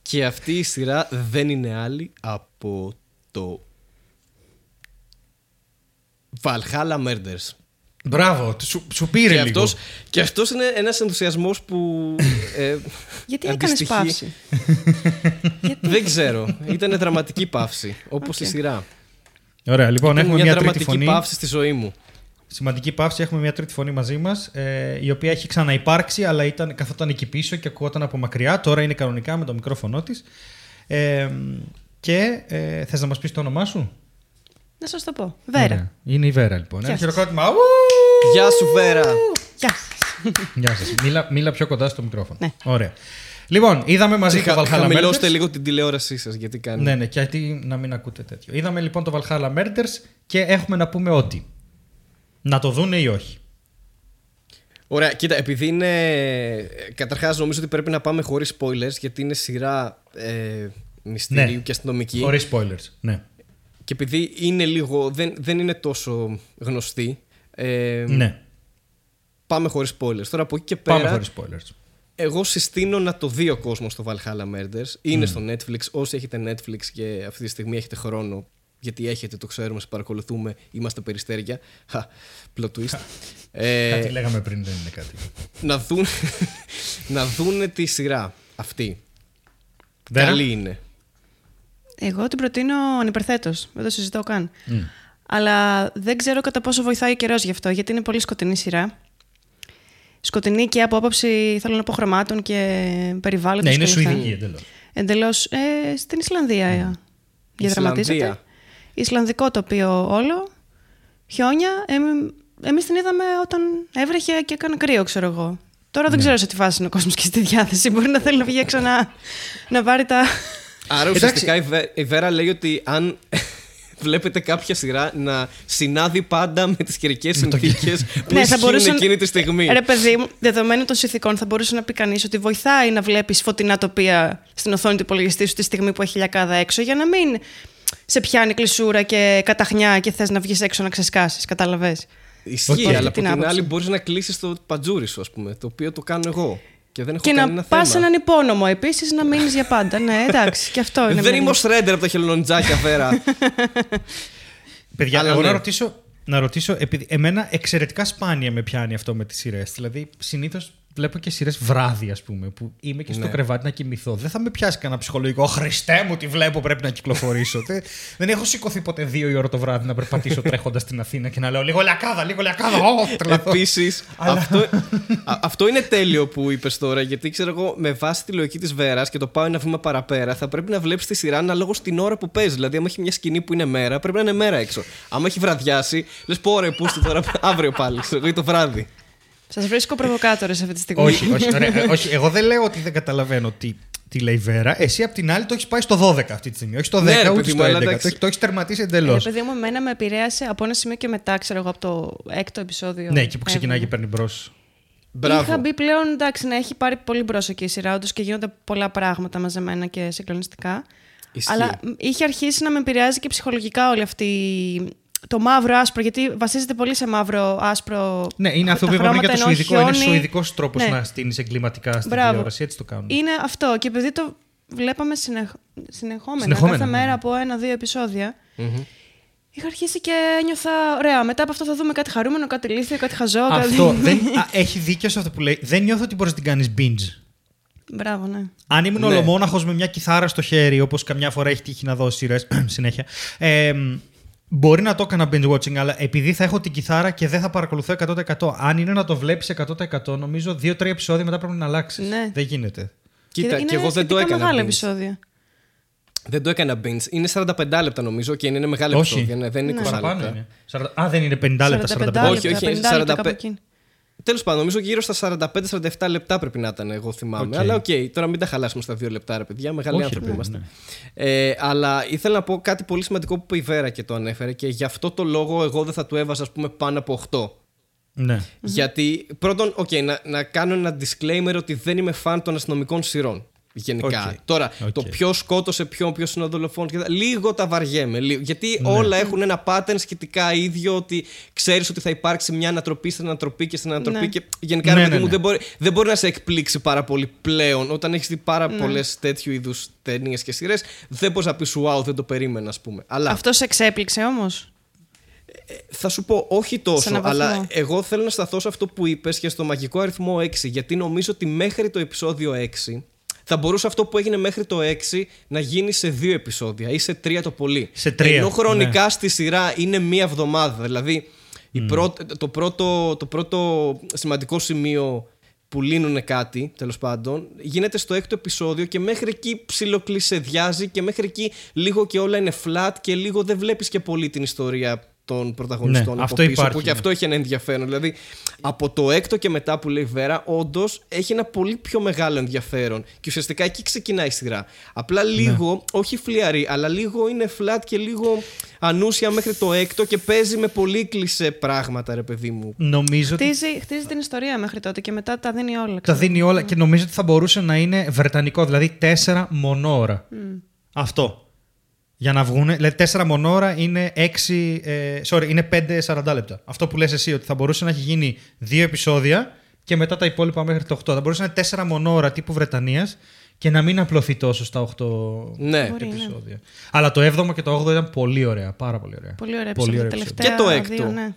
Και αυτή η σειρά δεν είναι άλλη από το Valhalla Murders. Μπράβο, σου, σου πήρε και λίγο. Αυτός, και αυτός είναι ένας ενθουσιασμός που ε, γιατί αντιστοιχεί... έκανες παύση? Δεν ξέρω, ήταν δραματική παύση, όπως okay. η σειρά. Ωραία, λοιπόν, ήταν έχουμε μια, μια τρίτη φωνή. Παύση στη ζωή μου. Σημαντική παύση, έχουμε μια τρίτη φωνή μαζί μας, ε, η οποία έχει ξαναυπάρξει, αλλά ήταν, καθόταν εκεί πίσω και ακούγονταν από μακριά. Τώρα είναι κανονικά με το μικρόφωνο της. Ε, και ε, θες να μας πεις το όνομά σου? Να σας το πω. Βέρα. Είναι, είναι η Βέρα, λοιπόν. Ένα χειροκρότημα. Γεια σου, Βέρα. Γεια σας. Γεια σας. Μίλα, μίλα πιο κοντά στο μικρόφωνο. Ναι. Ωραία. Λοιπόν, είδαμε μαζί το Valhalla Murders. Χαμηλώστε λίγο την τηλεόρασή σας, γιατί κάνει. Ναι, ναι, γιατί να μην ακούτε τέτοιο. Είδαμε λοιπόν το Valhalla Murders και έχουμε να πούμε ότι να το δούνε ή όχι. Ωραία, κοίτα, επειδή είναι. Καταρχάς, νομίζω ότι πρέπει να πάμε χωρίς spoilers, γιατί είναι σειρά ε, μυστηρίου ναι. και αστυνομική. Χωρίς spoilers, ναι. Και επειδή είναι λίγο, δεν, δεν είναι τόσο γνωστή. Ε, ναι. Πάμε χωρίς spoilers. Τώρα από εκεί και πέρα. Πάμε χωρίς spoilers. Εγώ συστήνω να το δει ο κόσμος στο Valhalla Murders. Είναι mm. στο Netflix. Όσοι έχετε Netflix και αυτή τη στιγμή έχετε χρόνο, γιατί έχετε, το ξέρουμε, σε παρακολουθούμε, είμαστε περιστέρια. Plot twist. ε, κάτι λέγαμε πριν, δεν είναι κάτι. Να δουν, να δούνε τη σειρά αυτή. Βέρα. Καλή είναι. Εγώ την προτείνω ανυπερθέτως. Δεν το συζητώ καν. Mm. Αλλά δεν ξέρω κατά πόσο βοηθάει ο καιρός γι' αυτό, γιατί είναι πολύ σκοτεινή σειρά. Σκοτεινή και από άποψη, θέλω να πω, χρωμάτων και περιβάλλοντος. Ναι, είναι σουηδική εντελώς. Εντελώς. Ε, στην Ισλανδία mm. διαδραματίζεται. Ισλανδικό τοπίο όλο. Χιόνια. Ε, εμείς την είδαμε όταν έβρεχε και έκανε κρύο, ξέρω εγώ. Τώρα δεν mm. ξέρω σε τι φάση είναι ο κόσμος και στη διάθεση. Μπορεί να θέλει να βγει έξω να, να πάρει τα. Άρα ουσιαστικά η Βέρα λέει ότι αν βλέπετε κάποια σειρά να συνάδει πάντα με τις καιρικές συνθήκες που ισχύουν εκείνη τη στιγμή. Ρε παιδί μου, δεδομένου των συνθήκων θα μπορούσε να πει κανείς ότι βοηθάει να βλέπεις φωτεινά τοπία στην οθόνη του υπολογιστή σου τη στιγμή που έχει χιλιακάδα έξω, για να μην σε πιάνει κλεισούρα και καταχνιά και θες να βγεις έξω να ξεσκάσεις, καταλαβες. Ισχύει, αλλά από την άλλη μπορείς να κλείσεις το παντζούρι σου, ας πούμε, το οποίο το κάνω εγώ. Και, δεν έχω και να πας σε έναν υπόνομο επίσης, να μείνεις για πάντα. Ναι, εντάξει, και αυτό είναι. Δεν είμαι ο Σρέντερ από τα χελονοντζάκια, Βέρα. Παιδιά, αλλά εγώ ναι. να ρωτήσω, να ρωτήσω επειδή εμένα εξαιρετικά σπάνια με πιάνει αυτό με τις σειρές. Δηλαδή, συνήθως βλέπω και σειρές βράδυ, ας πούμε, που είμαι και στο ναι. κρεβάτι να κοιμηθώ. Δεν θα με πιάσει κανένα ψυχολογικό. Χριστέ μου, τι βλέπω, πρέπει να κυκλοφορήσω. Δεν έχω σηκωθεί ποτέ δύο η ώρα το βράδυ να περπατήσω τρέχοντας στην Αθήνα και να λέω λίγο λιακάδα, λίγο λιακάδα. Επίσης, αυτό, αυτό είναι τέλειο που είπες τώρα, γιατί ξέρω εγώ, με βάση τη λογική της Βέρας και το πάω ένα βήμα παραπέρα, θα πρέπει να βλέπεις τη σειρά αναλόγως την ώρα που παίζει. Δηλαδή, άμα έχει μια σκηνή που είναι μέρα, πρέπει να είναι μέρα έξω. Άμα έχει βραδιάσει, λες πω ρε, πού τώρα αύριο πάλι, ξέρω, ή το βράδυ. Σας βρίσκω προβοκάτορες αυτή τη στιγμή. Όχι, όχι, ωραία, όχι, εγώ δεν λέω ότι δεν καταλαβαίνω τι, τι λέει η Βέρα. Εσύ απ' την άλλη το έχεις πάει στο δώδεκα αυτή τη στιγμή. Όχι στο δέκα, ναι, ούτε στο έντεκα. Το, το έχεις τερματίσει εντελώς. Ναι, παιδί μου, εμένα με επηρέασε από ένα σημείο και μετά, ξέρω εγώ, από το έκτο επεισόδιο. Ναι, εκεί που ξεκινάει και παίρνει μπρος. Μπράβο. Είχα μπει πλέον, εντάξει, να έχει πάρει πολύ μπρος εκεί η σειρά, όντως, και γίνονται πολλά πράγματα μαζεμένα και συγκλονιστικά. Ισχύει. Αλλά είχε αρχίσει να με επηρεάζει και ψυχολογικά όλη αυτή. Το μαύρο-άσπρο, γιατί βασίζεται πολύ σε μαύρο-άσπρο. Ναι, είναι αυτό που είπαμε για το σουηδικό. Είναι σουηδικός τρόπος ναι. να στείνεις εγκληματικά στην τηλεόραση. Έτσι το κάνουν. Είναι αυτό. Και επειδή το βλέπαμε συνεχ... συνεχόμενα, συνεχόμενα κάθε ναι. μέρα από ένα-δύο επεισόδια, mm-hmm. είχα αρχίσει και νιώθα. Ωραία, μετά από αυτό θα δούμε κάτι χαρούμενο, κάτι λύθιο, κάτι χαζό. Αυτό. Κάτι... δεν... Α, έχει δίκιο σε αυτό που λέει. Δεν νιώθω ότι μπορείς να την κάνεις binge. Μπράβο, ναι. Αν ήμουν ναι. ολομόναχος με μια κιθάρα στο χέρι, όπως καμιά φορά έχει τύχει να δω σειρές συνέχεια. Ε, Μπορεί να το έκανα binge watching, αλλά επειδή θα έχω την κιθάρα και δεν θα παρακολουθώ εκατό τοις εκατό. Αν είναι να το βλέπεις εκατό τοις εκατό, νομίζω δύο τρία επεισόδια μετά πρέπει να αλλάξεις. Ναι. Δεν γίνεται. Κοίτα, και, και εγώ δεν το έκανα. Είναι μεγάλα επεισόδια. Δεν το έκανα binge. Είναι σαράντα πέντε λεπτά νομίζω και είναι μεγάλα επεισόδια. Ναι, δεν είναι ναι. είκοσι λεπτά. Είναι. Α, δεν είναι πενήντα λεπτά. σαράντα πέντε, σαράντα πέντε. Όχι, όχι, είναι σαράντα πέντε. Τέλος πάντων, νομίζω γύρω στα σαράντα πέντε σαράντα επτά λεπτά πρέπει να ήταν, εγώ θυμάμαι. Okay. Αλλά οκ, okay, τώρα μην τα χαλάσουμε στα δύο λεπτά, ρε παιδιά, μεγάλοι okay, άνθρωποι ναι, είμαστε. Ναι. Ε, αλλά ήθελα να πω κάτι πολύ σημαντικό που είπε η Βέρα και το ανέφερε, και γι' αυτό το λόγο εγώ δεν θα του έβαζα, ας πούμε, πάνω από οκτώ. Ναι. Γιατί πρώτον, okay, να, να κάνω ένα disclaimer ότι δεν είμαι φαν των αστυνομικών σειρών. Γενικά. Okay. Τώρα, okay. το ποιο σκότωσε ποιον, ποιο είναι ο δολοφόνος, λίγο τα βαριέμαι. Λίγο, γιατί ναι. όλα έχουν ένα pattern σχετικά ίδιο, ότι ξέρεις ότι θα υπάρξει μια ανατροπή στην ανατροπή και στην ανατροπή. Ναι. Και γενικά, ναι, ναι, ναι. Μου, δεν, μπορεί, δεν μπορεί να σε εκπλήξει πάρα πολύ πλέον. Όταν έχεις δει πάρα ναι. πολλές τέτοιου είδους ταινίες και σειρές, δεν μπορείς να πεις wow, δεν το περίμενα, ας πούμε. Αλλά... αυτό σε εξέπληξε όμως. Θα σου πω όχι τόσο, αλλά εγώ θέλω να σταθώ σε αυτό που είπες και στο μαγικό αριθμό έξι, γιατί νομίζω ότι μέχρι το επεισόδιο έξι θα μπορούσε αυτό που έγινε μέχρι το έξι να γίνει σε δύο επεισόδια ή σε τρία το πολύ. Σε τρία, ενώ χρονικά ναι. στη σειρά είναι μία εβδομάδα. Δηλαδή mm. η πρώτη, το, πρώτο, το πρώτο σημαντικό σημείο που λύνουνε κάτι, τέλος πάντων, γίνεται στο έκτο επεισόδιο και μέχρι εκεί ψιλοκλεισεδιάζει και μέχρι εκεί λίγο και όλα είναι flat και λίγο δεν βλέπεις και πολύ την ιστορία των πρωταγωνιστών, ναι, από πίσω υπάρχει, που ναι. και αυτό έχει ένα ενδιαφέρον. Δηλαδή από το έκτο και μετά που λέει Βέρα, όντως έχει ένα πολύ πιο μεγάλο ενδιαφέρον και ουσιαστικά εκεί ξεκινάει η σειρά. Απλά λίγο, ναι. όχι φλιαρή, αλλά λίγο είναι flat και λίγο ανούσια μέχρι το έκτο και παίζει με πολύ κλισέ πράγματα, ρε παιδί μου. Νομίζω χτίζει, ότι... χτίζει την ιστορία μέχρι τότε και μετά τα δίνει όλα. Ξέρω. Τα δίνει όλα mm. και νομίζω ότι θα μπορούσε να είναι βρετανικό, δηλαδή τέσσερα μονόωρα. Mm. Αυτό. Για να βγουν, δηλαδή τέσσερα μονόρα είναι έξι, ε, sorry, είναι πέντε σαράντα λεπτά. Αυτό που λες εσύ, ότι θα μπορούσε να έχει γίνει δύο επεισόδια και μετά τα υπόλοιπα μέχρι το οκτώ. Θα μπορούσε να είναι τέσσερα μονόρα τύπου Βρετανίας και να μην απλωθεί τόσο στα οκτώ ναι. επεισόδια. Ναι. Αλλά το έβδομο και το όγδοο ήταν πολύ ωραία. Πάρα πολύ ωραία. Πολύ ωραία, πολύ ωραία τελευταία. Και το έκτο. Ναι.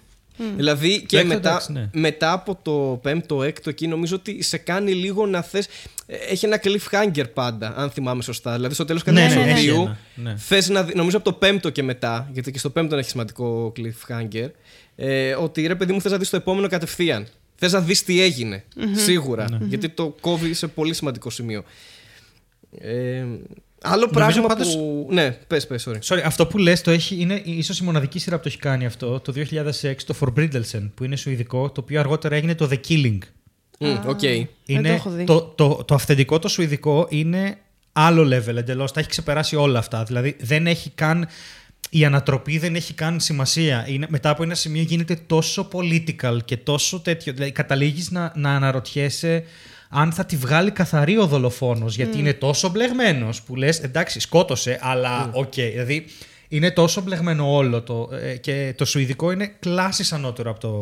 Δηλαδή και έκτο, μετά, εντάξει, ναι. μετά από το πέμπτο, έκτο εκεί νομίζω ότι σε κάνει λίγο να θες. Έχει ένα cliffhanger πάντα, αν θυμάμαι σωστά. Δηλαδή στο τέλος κάθε επεισοδίου θες να δει, νομίζω από το πέμπτο και μετά, γιατί και στο πέμπτο έχει σημαντικό cliffhanger, ε, ότι ρε παιδί μου θες να δεις το επόμενο κατευθείαν. Θες να δεις τι έγινε, mm-hmm. σίγουρα, mm-hmm. γιατί το κόβει σε πολύ σημαντικό σημείο. Ε, Άλλο πράγμα πάντως... που... Ναι, πες, πες, sorry. sorry. Αυτό που λες το έχει, είναι ίσως η μοναδική σειρά που το έχει κάνει αυτό, το δύο χιλιάδες έξι, το Forbrydelsen, που είναι σουηδικό, το οποίο αργότερα έγινε το The Killing. Mm, okay. είναι, το, το, το, το αυθεντικό, το σουηδικό, είναι άλλο level εντελώς, τα έχει ξεπεράσει όλα αυτά. Δηλαδή δεν έχει καν... Η ανατροπή δεν έχει καν σημασία. Είναι, μετά από ένα σημείο γίνεται τόσο political και τόσο τέτοιο. Δηλαδή καταλήγεις να, να αναρωτιέσαι αν θα τη βγάλει καθαρή ο δολοφόνος, γιατί mm. είναι τόσο μπλεγμένος που λες εντάξει, σκότωσε, αλλά οκ. Mm. Okay. Δηλαδή είναι τόσο μπλεγμένο όλο το, ε, και το σουηδικό είναι κλάσης ανώτερο από το,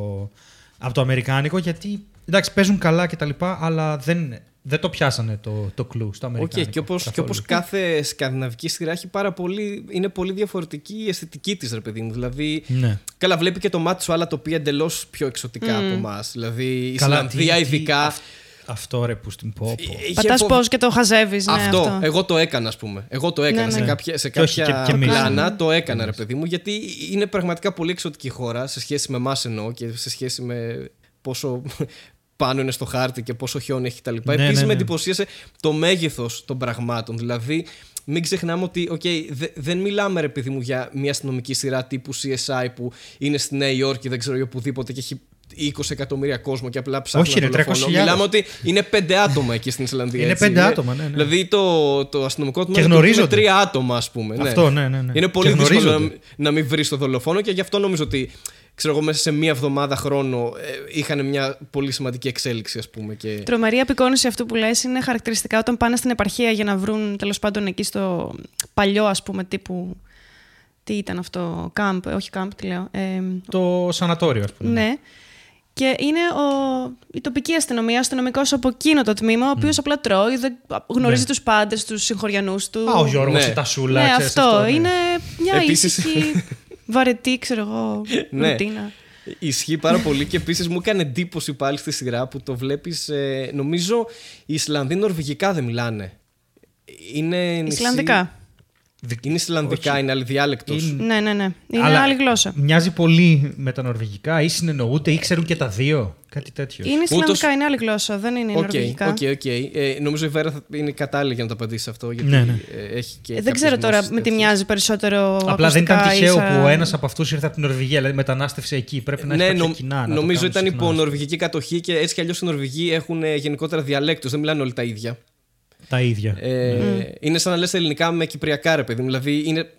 από το αμερικάνικο, γιατί εντάξει, παίζουν καλά κτλ. Αλλά δεν, δεν το πιάσανε το, το κλου στο αμερικάνικο. Okay, και, όπως, και όπως κάθε σκανδιναβική σειρά έχει πάρα πολύ, είναι πολύ διαφορετική η αισθητική της, ρε παιδί μου. Δηλαδή, ναι. Καλά, βλέπει και το μάτσο, αλλά το οποίο εντελώς πιο εξωτικά mm. από εμάς. Δηλαδή η Ισλανδία ειδικά. Τι, αυτό ρε που στην πω. Πατάς πω... πώς και το χαζεύεις. Ναι, αυτό. αυτό. Εγώ το έκανα, ας πούμε. Εγώ το έκανα ναι, σε, ναι. Κάποια, σε κάποια πλάνα. Ναι. Το έκανα, ναι. Ρε παιδί μου, γιατί είναι πραγματικά πολύ εξωτική χώρα σε σχέση με εμάς, εννοώ, και σε σχέση με πόσο πάνω είναι στο χάρτη και πόσο χιόνι έχει κτλ. Ναι, Επίσης ναι, ναι. με εντυπωσίασε το μέγεθος των πραγμάτων. Δηλαδή, μην ξεχνάμε ότι okay, δε, δεν μιλάμε, ρε παιδί μου, για μια αστυνομική σειρά τύπου σι ες άι που είναι στη Νέα Υόρκη, δεν ξέρω, ή οπουδήποτε και έχει είκοσι εκατομμύρια κόσμο και απλά ψάχνουν. Όχι, είναι τριακόσιες χιλιάδες. Μιλάμε ότι είναι πέντε άτομα εκεί στην Ισλανδία. Είναι πέντε άτομα, ναι. ναι. Δηλαδή το, το αστυνομικό τμήμα είναι τρία άτομα, ας πούμε. Αυτό, ναι, ναι. ναι. Είναι πολύ δύσκολο να, να μην βρεις το δολοφόνο και γι' αυτό νομίζω ότι ξέρω εγώ, μέσα σε μία εβδομάδα χρόνο ε, είχαν μια πολύ σημαντική εξέλιξη, ας πούμε. Και... Τρομερή απεικόνηση αυτού που λες είναι χαρακτηριστικά όταν πάνε στην επαρχία για να βρουν τέλος πάντων εκεί στο παλιό, ας πούμε, τύπου. Τι ήταν αυτό, κάμπ, όχι κάμπ, τι λέω. Ε, το σανατόριο, ας πούμε. Ναι. Και είναι ο, η τοπική αστυνομία, ο αστυνομικός από εκείνο το τμήμα, ο οποίος mm. απλά τρώει, δεν, γνωρίζει ναι. τους πάντες, τους συγχωριανούς του. Α, ο Γιώργος, ναι. τα σούλα, ναι, ξέρεις, αυτό. Ναι. Είναι μια επίσης... ήσυχη, βαρετή, ξέρω εγώ, ρουτίνα. Ισχύει πάρα πολύ και επίσης μου έκανε εντύπωση πάλι στη σειρά που το βλέπεις. Ε, νομίζω οι Ισλανδοί νορβηγικά δεν μιλάνε. Είναι νησί... Ισλανδικά. Είναι Ισλανδικά, όχι. Είναι άλλη διάλεκτος. Είναι... Ναι, ναι, ναι. Είναι αλλά άλλη γλώσσα. Μοιάζει πολύ με τα νορβηγικά, ή συνεννοούνται ή ξέρουν και τα δύο. Κάτι τέτοιο. Είναι Ισλανδικά, ούτως... είναι άλλη γλώσσα, δεν είναι okay, νορβηγικά. Οκ, okay, οκ. Okay. Ε, νομίζω η Βέρα θα είναι κατάλληλη για να το απαντήσει αυτό. Γιατί ναι, ναι. Έχει και ε, δεν ξέρω τώρα με τι μοιάζει περισσότερο. Απλά δεν ήταν τυχαίο ίσα... που ένας από αυτούς ήρθε από την Νορβηγία, δηλαδή μετανάστευσε εκεί. Πρέπει να ναι, έχει νο... κοινά. Νομίζω ήταν υπό νορβηγική κατοχή και έτσι κι αλλιώς οι Νορβηγοί έχουν γενικότερα διαλέκτους, δεν μιλάνε όλοι τα ίδια. Τα ίδια. Ε, mm. Είναι σαν να λες ελληνικά με κυπριακά, ρε παιδί μου. Δηλαδή είναι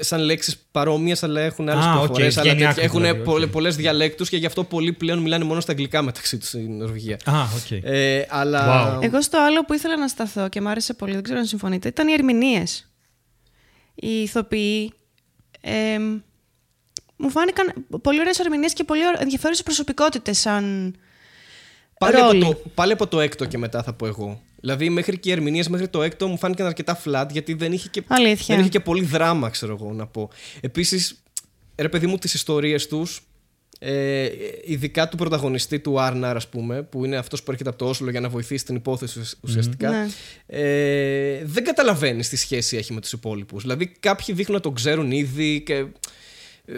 σαν λέξεις παρόμοιες, αλλά έχουν άλλες ah, προφορές. Okay. Έχουν δηλαδή, okay. πολλές διαλέκτους και γι' αυτό πολλοί πλέον μιλάνε μόνο στα αγγλικά μεταξύ τους στην Νορβηγία. Ah, okay. ε, αλλά... wow. Εγώ στο άλλο που ήθελα να σταθώ και μου άρεσε πολύ, δεν ξέρω αν συμφωνείτε, ήταν οι ερμηνείες. Οι ηθοποιοί. Ε, μου φάνηκαν πολύ ωραίες ερμηνείες και πολύ ενδιαφέρουσες προσωπικότητες σαν. Πάλι από, το, πάλι από το έκτο και μετά θα πω εγώ. Δηλαδή μέχρι και οι ερμηνείες μέχρι το έκτο μου φάνηκαν αρκετά flat, γιατί δεν είχε και, δεν είχε και πολύ δράμα, ξέρω εγώ να πω. Επίσης ρε παιδί μου, τις ιστορίες τους, ε, ειδικά του πρωταγωνιστή του Άρναρ, ας πούμε, που είναι αυτός που έρχεται από το Όσλο για να βοηθήσει την υπόθεση ουσιαστικά, mm. ε, δεν καταλαβαίνεις τι σχέση έχει με τους υπόλοιπους. Δηλαδή κάποιοι δείχνουν να τον ξέρουν ήδη και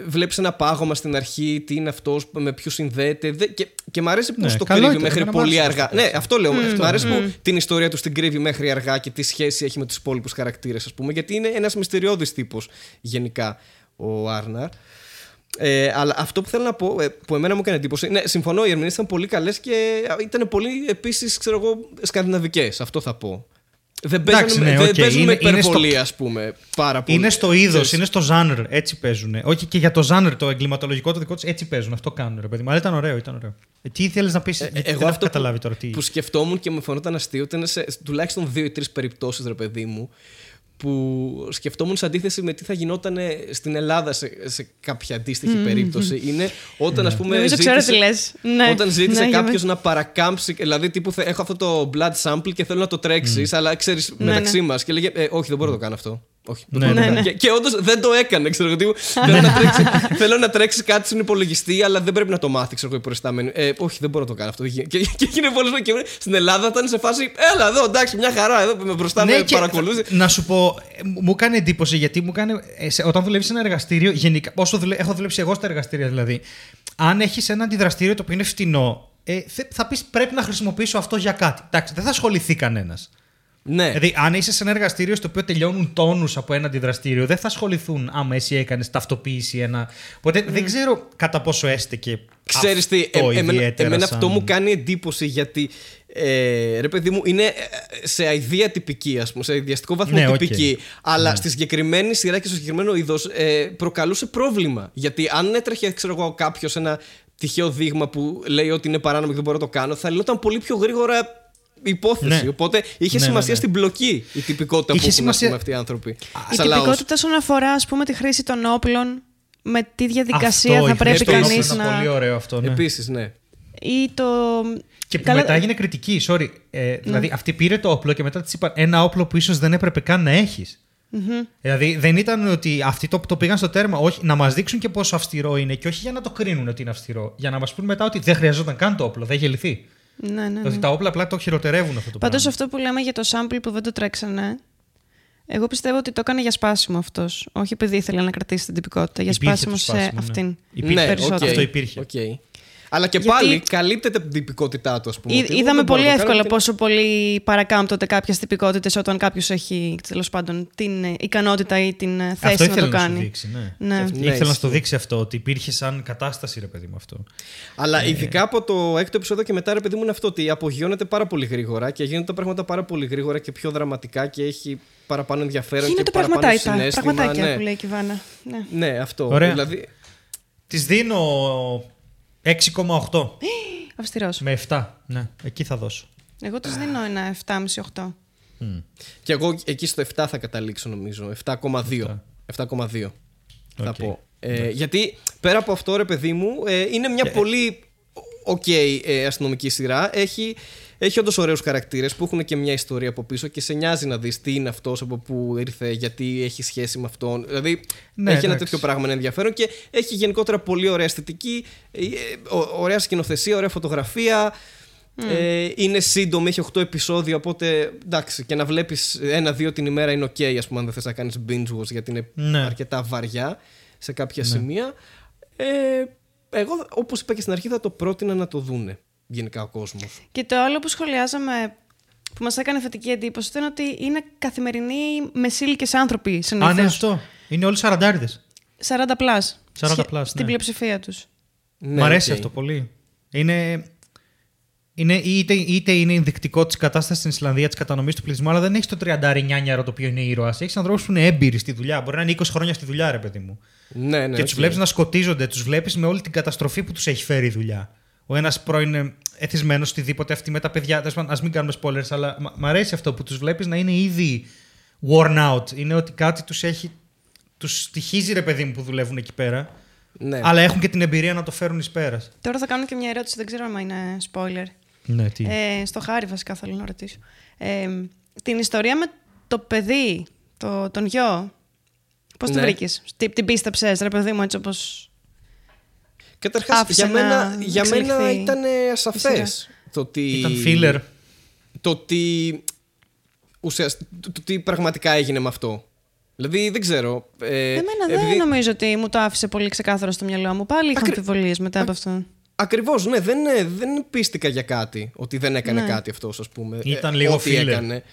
βλέπεις ένα πάγωμα στην αρχή, τι είναι αυτός, με ποιους συνδέεται. Και, και μ' αρέσει που ναι, το κρύβει μέχρι πολύ αργά. Ναι, αυτό λέω. Mm, μ' αρέσει mm. που την ιστορία του την κρύβει μέχρι αργά και τι σχέση έχει με τους υπόλοιπους χαρακτήρες, ας πούμε, γιατί είναι ένας μυστηριώδης τύπος γενικά ο Άρναρ. Ε, αλλά αυτό που θέλω να πω, που εμένα μου έκανε εντύπωση, ναι, συμφωνώ, οι ερμηνείες ήταν πολύ καλές και ήταν πολύ επίσης, ξέρω εγώ, σκανδιναβικές. Αυτό θα πω. Δεν παίζουν, ναι, δεν okay. παίζουν είναι, με υπερβολή, είναι στο, ας πούμε. Πάρα πολύ. Είναι στο είδος, είναι στο genre. Έτσι παίζουν. Όχι και για το genre, το εγκληματολογικό το δικό τους, έτσι παίζουν. Αυτό κάνουν, ρε παιδί μου. Αλλά ήταν ωραίο, ήταν ωραίο. Ε, τι ήθελες να πεις, ε, γιατί εγώ δεν αυτό καταλάβει τώρα. Τι... που σκεφτόμουν και μου φαινόταν αστείο, ήταν σε τουλάχιστον δύο ή τρεις περιπτώσεις, ρε παιδί μου, που σκεφτόμουν σε αντίθεση με τι θα γινόταν στην Ελλάδα σε, σε κάποια αντίστοιχη mm-hmm. περίπτωση. Είναι όταν, yeah. ας πούμε, yeah. ζήτησε, yeah. όταν ζήτησε yeah. κάποιος yeah. να παρακάμψει. Δηλαδή, τύπου, έχω αυτό το blood sample και θέλω να το τρέξεις, mm. αλλά ξέρεις, yeah. μεταξύ yeah. μας. Και λέγε, ε, όχι, δεν μπορώ να το κάνω αυτό. Όχι, ναι, ναι, ναι. Και, και όντως δεν το έκανε. Ξέρω, ότι θέλω, να τρέξει, θέλω να τρέξει κάτι στον υπολογιστή, αλλά δεν πρέπει να το μάθει. Ξέρω, η προϊστάμενη. Ε, όχι, δεν μπορώ να το κάνω αυτό. Και, και έγινε πολύ σημαντικό. Στην Ελλάδα ήταν σε φάση. Έλα εδώ, εντάξει, μια χαρά. Εδώ με μπροστά ναι, με παρακολούθησε. Να σου πω, μου κάνει εντύπωση γιατί μου κάνει. Ε, όταν δουλεύει σε ένα εργαστήριο, γενικά. Όσο δουλε, έχω δουλέψει εγώ στα εργαστήρια δηλαδή. Αν έχει ένα αντιδραστήριο το οποίο είναι φτηνό, ε, θα πει πρέπει να χρησιμοποιήσω αυτό για κάτι. Εντάξει, δεν θα ασχοληθεί κανένα. Ναι. Δηλαδή, αν είσαι σε ένα εργαστήριο στο οποίο τελειώνουν τόνους από ένα αντιδραστήριο, δεν θα ασχοληθούν άμα εσύ έκανες ταυτοποίηση ένα. Οπότε mm. δεν ξέρω κατά πόσο έστεκε. Ξέρεις τι, ε, ε, εμένα, εμένα σαν... αυτό μου κάνει εντύπωση γιατί. Ε, ρε παιδί μου, είναι σε αηδία τυπική, ας πούμε, σε αηδιαστικό βαθμό ναι, τυπική. Okay. Αλλά ναι. στη συγκεκριμένη σειρά και στο συγκεκριμένο είδος ε, προκαλούσε πρόβλημα. Γιατί αν έτρεχε, ξέρω εγώ, κάποιο ένα τυχαίο δείγμα που λέει ότι είναι παράνομο και δεν μπορώ να το κάνω, θα λυνόταν πολύ πιο γρήγορα. Υπόθεση. Ναι. Οπότε είχε ναι, σημασία ναι, ναι. στην πλοκή η τυπικότητα είχε που έχουν σημασία... αυτοί οι άνθρωποι. Η τυπικότητα όσον αφορά ας πούμε, τη χρήση των όπλων, με τι διαδικασία αυτό, θα πρέπει κανείς να. Είναι πολύ ωραίο αυτό. Ναι. Επίσης, ναι. Ή το... Και που καλά... μετά έγινε κριτική. Sorry. Ε, δηλαδή ναι. αυτή πήρε το όπλο και μετά τη είπαν ένα όπλο που ίσως δεν έπρεπε καν να έχεις. Mm-hmm. Δηλαδή δεν ήταν ότι αυτοί το, το πήγαν στο τέρμα, όχι, να μας δείξουν και πόσο αυστηρό είναι και όχι για να το κρίνουν ότι είναι αυστηρό. Για να μας πούν μετά ότι δεν χρειαζόταν καν το όπλο, δεν είχε λυθεί. Ναι, ναι, ναι. Ότι τα όπλα απλά το χειροτερεύουν αυτό το πράγμα. Πάντως αυτό που λέμε για το sample που δεν το τρέξανε, εγώ πιστεύω ότι το έκανε για σπάσιμο αυτός. Όχι επειδή ήθελε να κρατήσει την τυπικότητα. Για υπήρχε σπάσιμο σε σπάσιμο, αυτήν. Ναι. Υπήρχε ναι, περισσότερο. Okay, αυτό υπήρχε. Okay. Αλλά και γιατί... πάλι καλύπτεται την τυπικότητά του, ας πούμε. Ή, είδαμε πολύ εύκολα και... πόσο πολύ παρακάμπτονται κάποιες τυπικότητες όταν κάποιος έχει τέλος πάντων την ικανότητα ή την θέση αυτό να το να κάνει. Σου δείξει, ναι. Ναι. Ναι, ήθελα ναι. να στο δείξει αυτό, ότι υπήρχε σαν κατάσταση, ρε παιδί μου, αυτό. Αλλά ε... ειδικά από το έκτο επεισόδιο και μετά, ρε παιδί μου, είναι αυτό ότι απογειώνεται πάρα πολύ γρήγορα και γίνονται τα πράγματα πάρα πολύ γρήγορα και πιο δραματικά και έχει παραπάνω ενδιαφέρον. Είναι το πραγματάκια που λέει η Κιβάνα. Ναι, αυτό. Τη δίνω. έξι κόμμα οκτώ. Αυστηρός. Με επτά. Ναι, εκεί θα δώσω. Εγώ τους δίνω ένα επτά κόμμα πέντε οκτώ. Mm. Και εγώ εκεί στο επτά θα καταλήξω νομίζω. επτά κόμμα δύο. επτά κόμμα δύο. Θα okay. πω. Ε, yeah. Γιατί πέρα από αυτό, ρε παιδί μου, ε, είναι μια yeah. πολύ ok ε, αστυνομική σειρά. Έχει, έχει όντως ωραίους χαρακτήρες που έχουν και μια ιστορία από πίσω και σε νοιάζει να δεις τι είναι αυτός, από πού ήρθε, γιατί έχει σχέση με αυτόν. Δηλαδή ναι, έχει ένα τέτοιο πράγμα ενδιαφέρον και έχει γενικότερα πολύ ωραία αισθητική, ωραία σκηνοθεσία, ωραία φωτογραφία. Mm. Ε, είναι σύντομη, έχει οκτώ επεισόδια, οπότε εντάξει, και να βλέπεις ένα-δύο την ημέρα είναι ok, ας πούμε, αν δεν θες να κάνεις binge watch, γιατί είναι ναι. αρκετά βαριά σε κάποια ναι. σημεία. Ε, εγώ, όπως είπα και στην αρχή, θα το πρότεινα να το δούνε γενικά ο κόσμος. Και το άλλο που σχολιάζαμε, που μας έκανε θετική εντύπωση, ήταν ότι είναι καθημερινοί μεσήλικες άνθρωποι συνήθως. Α, ναι, αυτό. Είναι όλοι σαραντάριδες. σαράντα πλας. σαράντα πλας, ναι. Στην πλειοψηφία τους. Ναι, μ' αρέσει okay. αυτό πολύ. Είναι... είναι, είτε, είτε είναι ενδεικτικό τη κατάσταση στην Ισλανδία, τη κατανομή του πληθυσμού, αλλά δεν έχει το τριαντάρι-νιάνιαρο το οποίο είναι ήρωα. Έχει ανθρώπου που είναι έμπειροι στη δουλειά. Μπορεί να είναι είκοσι χρόνια στη δουλειά, ρε παιδί μου. Ναι, ναι, και του okay. βλέπει να σκοτίζονται, του βλέπει με όλη την καταστροφή που του έχει φέρει η δουλειά. Ο ένα πρώην εθισμένο οτιδήποτε, αυτή με τα παιδιά. Α μην κάνουμε spoilers, αλλά μ' αρέσει αυτό που του βλέπει να είναι ήδη worn out. Είναι ότι κάτι του έχει. Του στοιχίζει, ρε παιδί μου, που δουλεύουν εκεί πέρα. Ναι. Αλλά έχουν και την εμπειρία να το φέρουν εις πέρας. Τώρα θα κάνω και μια ερώτηση, δεν ξέρω αν είναι spoiler. Ναι, τι. Ε, στο Χάρη, βασικά, θέλω να ρωτήσω. Ε, την ιστορία με το παιδί, το, τον γιο, Πώς ναι. το βρήκες, τι, τι πίστεψες, ρε παιδί μου, έτσι όπως. Καταρχάς, για μένα, για μένα ήταν ασαφές το ότι. Ήταν filler. Το ότι. Ουσιαστικά, το τι πραγματικά έγινε με αυτό. Δηλαδή δεν ξέρω. Ε, Εμένα επειδή... δεν νομίζω ότι μου το άφησε πολύ ξεκάθαρο στο μυαλό μου. Πάλι είχα αμφιβολίες μετά α... από αυτό. Ακριβώς, ναι. Δεν, δεν πίστηκα για κάτι. Ότι δεν έκανε ναι. κάτι αυτός, ας πούμε. Ήταν λίγο ό,τι φίλε. Έκανε.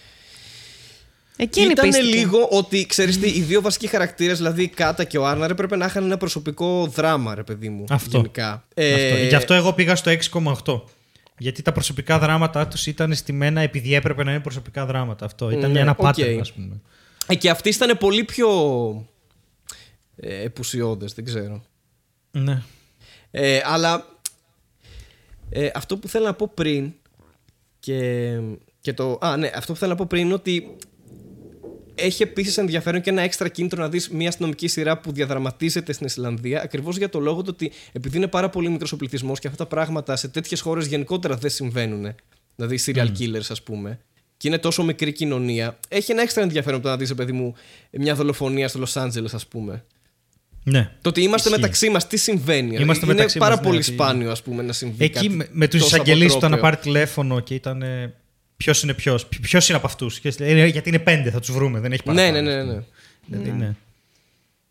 Εκείνη ήταν πίστηκε. Λίγο ότι, ξέρεις τι, οι δύο βασικοί χαρακτήρες, δηλαδή η Κάτα και ο Άρνα, ρε, πρέπει να είχαν ένα προσωπικό δράμα, ρε παιδί μου. Αυτό. Γενικά. Αυτό. Ε... Γι' αυτό εγώ πήγα στο έξι κόμμα οκτώ. Γιατί τα προσωπικά δράματά τους ήταν στημένα επειδή έπρεπε να είναι προσωπικά δράματα. Αυτό. Ήταν ναι, ένα okay. pattern, ας πούμε. Και αυτοί ήταν πολύ πιο ε, επουσιώδες, δεν ξέρω. Ναι. Ε, αλλά ε, αυτό που θέλω να πω πριν και, και το, α, ναι, αυτό που θέλω να πω πριν είναι ότι έχει επίσης ενδιαφέρον και ένα έξτρα κίνητρο να δεις μια αστυνομική σειρά που διαδραματίζεται στην Ισλανδία, ακριβώς για το λόγο του ότι επειδή είναι πάρα πολύ μικρός ο πληθυσμός και αυτά τα πράγματα σε τέτοιες χώρες γενικότερα δεν συμβαίνουν. Δηλαδή serial mm. killers, ας πούμε. Και είναι τόσο μικρή κοινωνία. Έχει ένα έξτρα ενδιαφέρον το να δεις, παιδί μου, μια δολοφονία στο Λος Άντζελες, ας πούμε. Ναι. Το ότι είμαστε Ισχύει. μεταξύ μας, τι συμβαίνει. Είμαστε είναι πάρα μας, πολύ ναι, σπάνιο, ας πούμε, να συμβεί. Εκεί κάτι με τους εισαγγελείς ήταν να πάρει τηλέφωνο και ήταν. Ποιος είναι ποιος, ποιος είναι από αυτούς. Γιατί είναι πέντε, θα τους βρούμε. Δεν έχει παραπάνω. Ναι, ναι, ναι. ναι. Δηλαδή, ναι. ναι.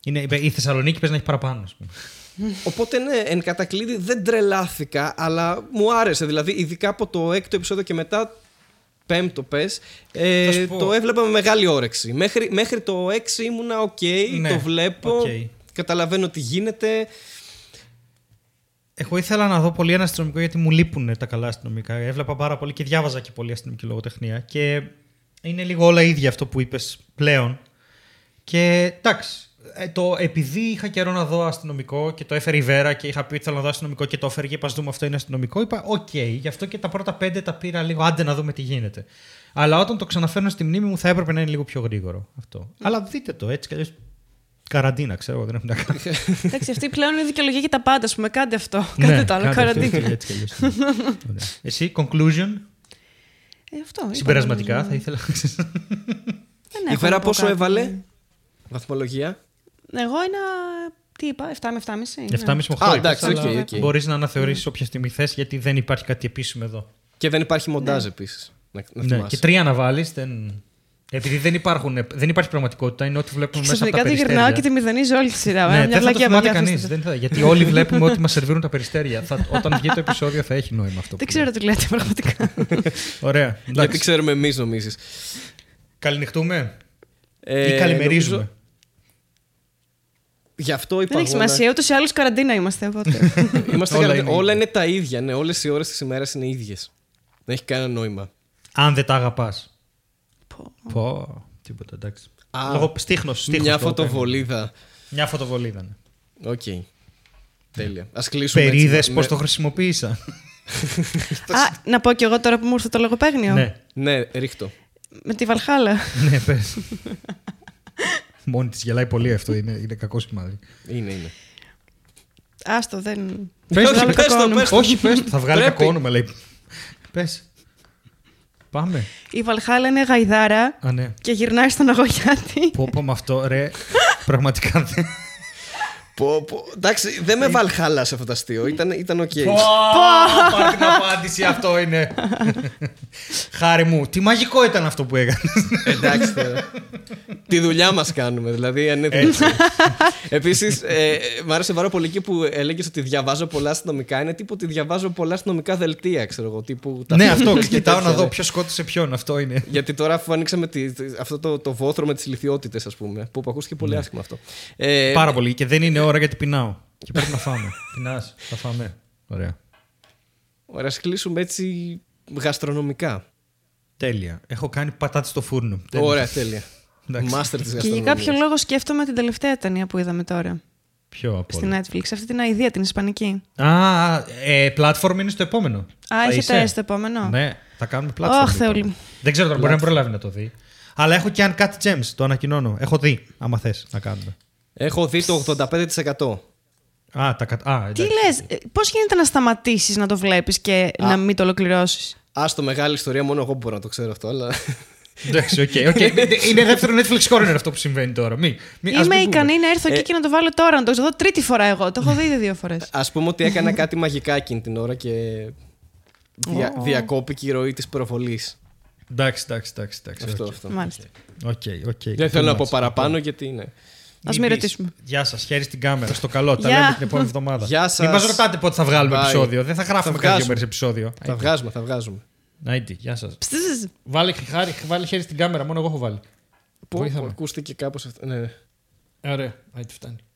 Είναι, η Θεσσαλονίκη πες να έχει παραπάνω, ας πούμε. Οπότε ναι, εν κατακλείδη δεν τρελάθηκα, αλλά μου άρεσε. Δηλαδή, ειδικά από το έκτο επεισόδιο και μετά. Πέμπτο πες, ε, το έβλεπα με μεγάλη όρεξη. Μέχρι, μέχρι το έξι ήμουνα οκ, okay, ναι, το βλέπω, okay. καταλαβαίνω τι γίνεται. Εγώ ήθελα να δω πολύ ένα αστυνομικό γιατί μου λείπουν τα καλά αστυνομικά. Έβλεπα πάρα πολύ και διάβαζα και πολύ αστυνομική λογοτεχνία. Και είναι λίγο όλα ίδια αυτό που είπες πλέον. Και εντάξει, το, επειδή είχα καιρό να δω αστυνομικό και το έφερε η Βέρα και είχα πει ότι θέλω να δω αστυνομικό και το έφερε και είπα ας δούμε αυτό είναι αστυνομικό, είπα οκ, okay. Γι' αυτό και τα πρώτα πέντε τα πήρα λίγο άντε να δούμε τι γίνεται. Αλλά όταν το ξαναφέρνω στη μνήμη μου θα έπρεπε να είναι λίγο πιο γρήγορο αυτό. Mm. Αλλά δείτε το έτσι κι αλλιώς. Καραντίνα, ξέρω εγώ, δεν έχουν να κάνουν. Εντάξει, αυτή πλέον είναι δικαιολογία για τα πάντα, α πούμε. Κάντε αυτό. Κάντε το άλλο. Καραντίνα. Εσύ, conclusion. Ε, αυτό, συμπερασματικά είπα, θα ήθελα. Η Βέρα πόσο έβαλε βαθμολογία? Εγώ ένα. Τι είπα, εφτά με εφτά κόμμα πέντε. εφτά κόμμα πέντε με οκτώ. Α, εντάξει, okay, okay. Μπορείς να αναθεωρήσεις mm. όποια στιγμή θες, γιατί δεν υπάρχει κάτι επίσημο εδώ. Και δεν υπάρχει μοντάζ ναι. επίσης. Να, να ναι. Και τρία να βάλεις. Δεν... Επειδή δεν, υπάρχουν, δεν υπάρχει πραγματικότητα, είναι ό,τι βλέπουμε μέσα από τα περιστέρια. Ξαφνικά τη γυρνάω και τη μηδενίζω όλη τη σειρά. Ναι, δεν θα το θυμάται κανείς. Γιατί όλοι βλέπουμε ότι μας σερβίρουν τα περιστέρια. Θα, όταν βγει το επεισόδιο θα έχει νόημα αυτό. Δεν ξέρω τι λέτε πραγματικά. Ωραία. Γιατί ξέρουμε εμείς, νομίζεις. Καληνυχτούμε ή καλημερίζουμε. Γι' αυτό δεν έχει σημασία, ούτως ή άλλως καραντίνα είμαστε. είμαστε όλα, είναι όλα είναι τα ίδια. Ναι, όλες οι ώρες της ημέρας είναι ίδιες. Δεν έχει κανένα νόημα. Αν δεν τα αγαπάς. Πω. Πω. Τίποτα, εντάξει. Α, στίχνος, στίχνος, μια φωτοβολίδα. Μια φωτοβολίδα, ναι. Οκ. Okay. Τέλεια. Ας κλείσουμε. Περίδες, πώς με... το χρησιμοποίησα. Α, να πω κι εγώ τώρα που μου ήρθε το λογοπαίγνιο. Ναι, ναι, ρίχτω. Με τη Βαλχάλα. Ναι, πες. Μόνη της γελάει πολύ αυτό, είναι, είναι κακό σημάδι. Είναι, είναι. Άστο, δεν... Πες το, πες το. Όχι, πες το, θα βγάλει κακό όνομα, λέει. Πες. Πάμε. Η Βαλχάλα είναι γαϊδάρα Α, ναι. και γυρνάει στον αγωγιάτη. Πω, πω με αυτό, ρε. Πραγματικά δεν... Πω, πω. Εντάξει, δεν με Βαλχάλα σε αυτό το αστείο. Ήταν, ήταν οκ. Okay. Πω, πω. Πάρε την απάντηση, αυτό είναι. Χάρη μου, τι μαγικό ήταν αυτό που έκανες. Εντάξει, τώρα. Τη δουλειά μας κάνουμε, δηλαδή. Αν είναι έτσι. Επίσης, ε, μου άρεσε πάρα πολύ εκεί που έλεγες ότι διαβάζω πολλά αστυνομικά. Είναι τύπου ότι διαβάζω πολλά αστυνομικά δελτία, ξέρω εγώ. Τύπου, τα ναι, αυτό. Κοιτάω να δω ποιος σκότωσε ποιον. Αυτό είναι. Γιατί τώρα, αφού άνοιξαμε τη, αυτό το, το βόθρο με τις ηλιθιότητες, ας πούμε, που ακούστηκε πολύ ναι. άσχημα αυτό. Ε, πάρα πολύ. Και δεν είναι ώρα γιατί πεινάω. Και πρέπει να φάμε. Πεινάς, θα φάμε. Ωραία. Ωραία, ας κλείσουμε έτσι γαστρονομικά. Τέλεια. Έχω κάνει πατάτη στο φούρνο. Τέλεια. Ωραία, τέλεια. Μάστερ της γαστρονομίας. Και για κάποιο λόγο σκέφτομαι την τελευταία ταινία που είδαμε τώρα. Ποιο από όλα? Στην Netflix. Αυτή την αηδία, την ισπανική. Α, ε, platform είναι στο επόμενο. Α, έχετε στο επόμενο. Ναι, θα κάνουμε platform. Oh, λοιπόν. Δεν ξέρω τώρα, μπορεί να προλάβει να το δει. Αλλά έχω και Uncut Gems, το ανακοινώνω. Έχω δει, άμα θες να κάνουμε. Έχω δει το ογδόντα πέντε τοις εκατό. Α, τα κατα... Α, τι λες, πώς γίνεται να σταματήσεις να το βλέπεις και Α. να μην το ολοκληρώσεις? Α, στο μεγάλη ιστορία μόνο εγώ μπορώ να το ξέρω αυτό, αλλά... Εντάξει, οκ. Είναι δεύτερο Netflix corner αυτό που συμβαίνει τώρα. Είμαι ικανή να έρθω εκεί και να το βάλω τώρα, να το δω τρίτη φορά εγώ. Το έχω δει ήδη δύο φορές. Ας πούμε ότι έκανα κάτι μαγικά εκείνη την ώρα και διακόπηκε η ροή της προβολής. Εντάξει, εντάξει, εντάξει. Αυτό, αυτό. Μάλιστα. Δεν θέλω να πω παραπάνω γιατί είναι. Ας μην ρωτήσουμε. Γεια σας, χέρι στην κάμερα, στο καλό. Τα λέμε την επόμενη εβδομάδα. Γεια σας. Μην μας ρωτάτε πότε θα βγάλουμε επεισόδιο. Δεν θα γράφουμε κάποιο μέρες επεισόδιο. Θα βγάζουμε, θα βγάζουμε. Νάιντι, γεια σας. Βάλε, βάλε χέρι στην κάμερα, μόνο εγώ έχω βάλει. Πού ακούστηκε κάπως αυτό. Ναι, ναι. Ωραία, άιντι, φτάνει.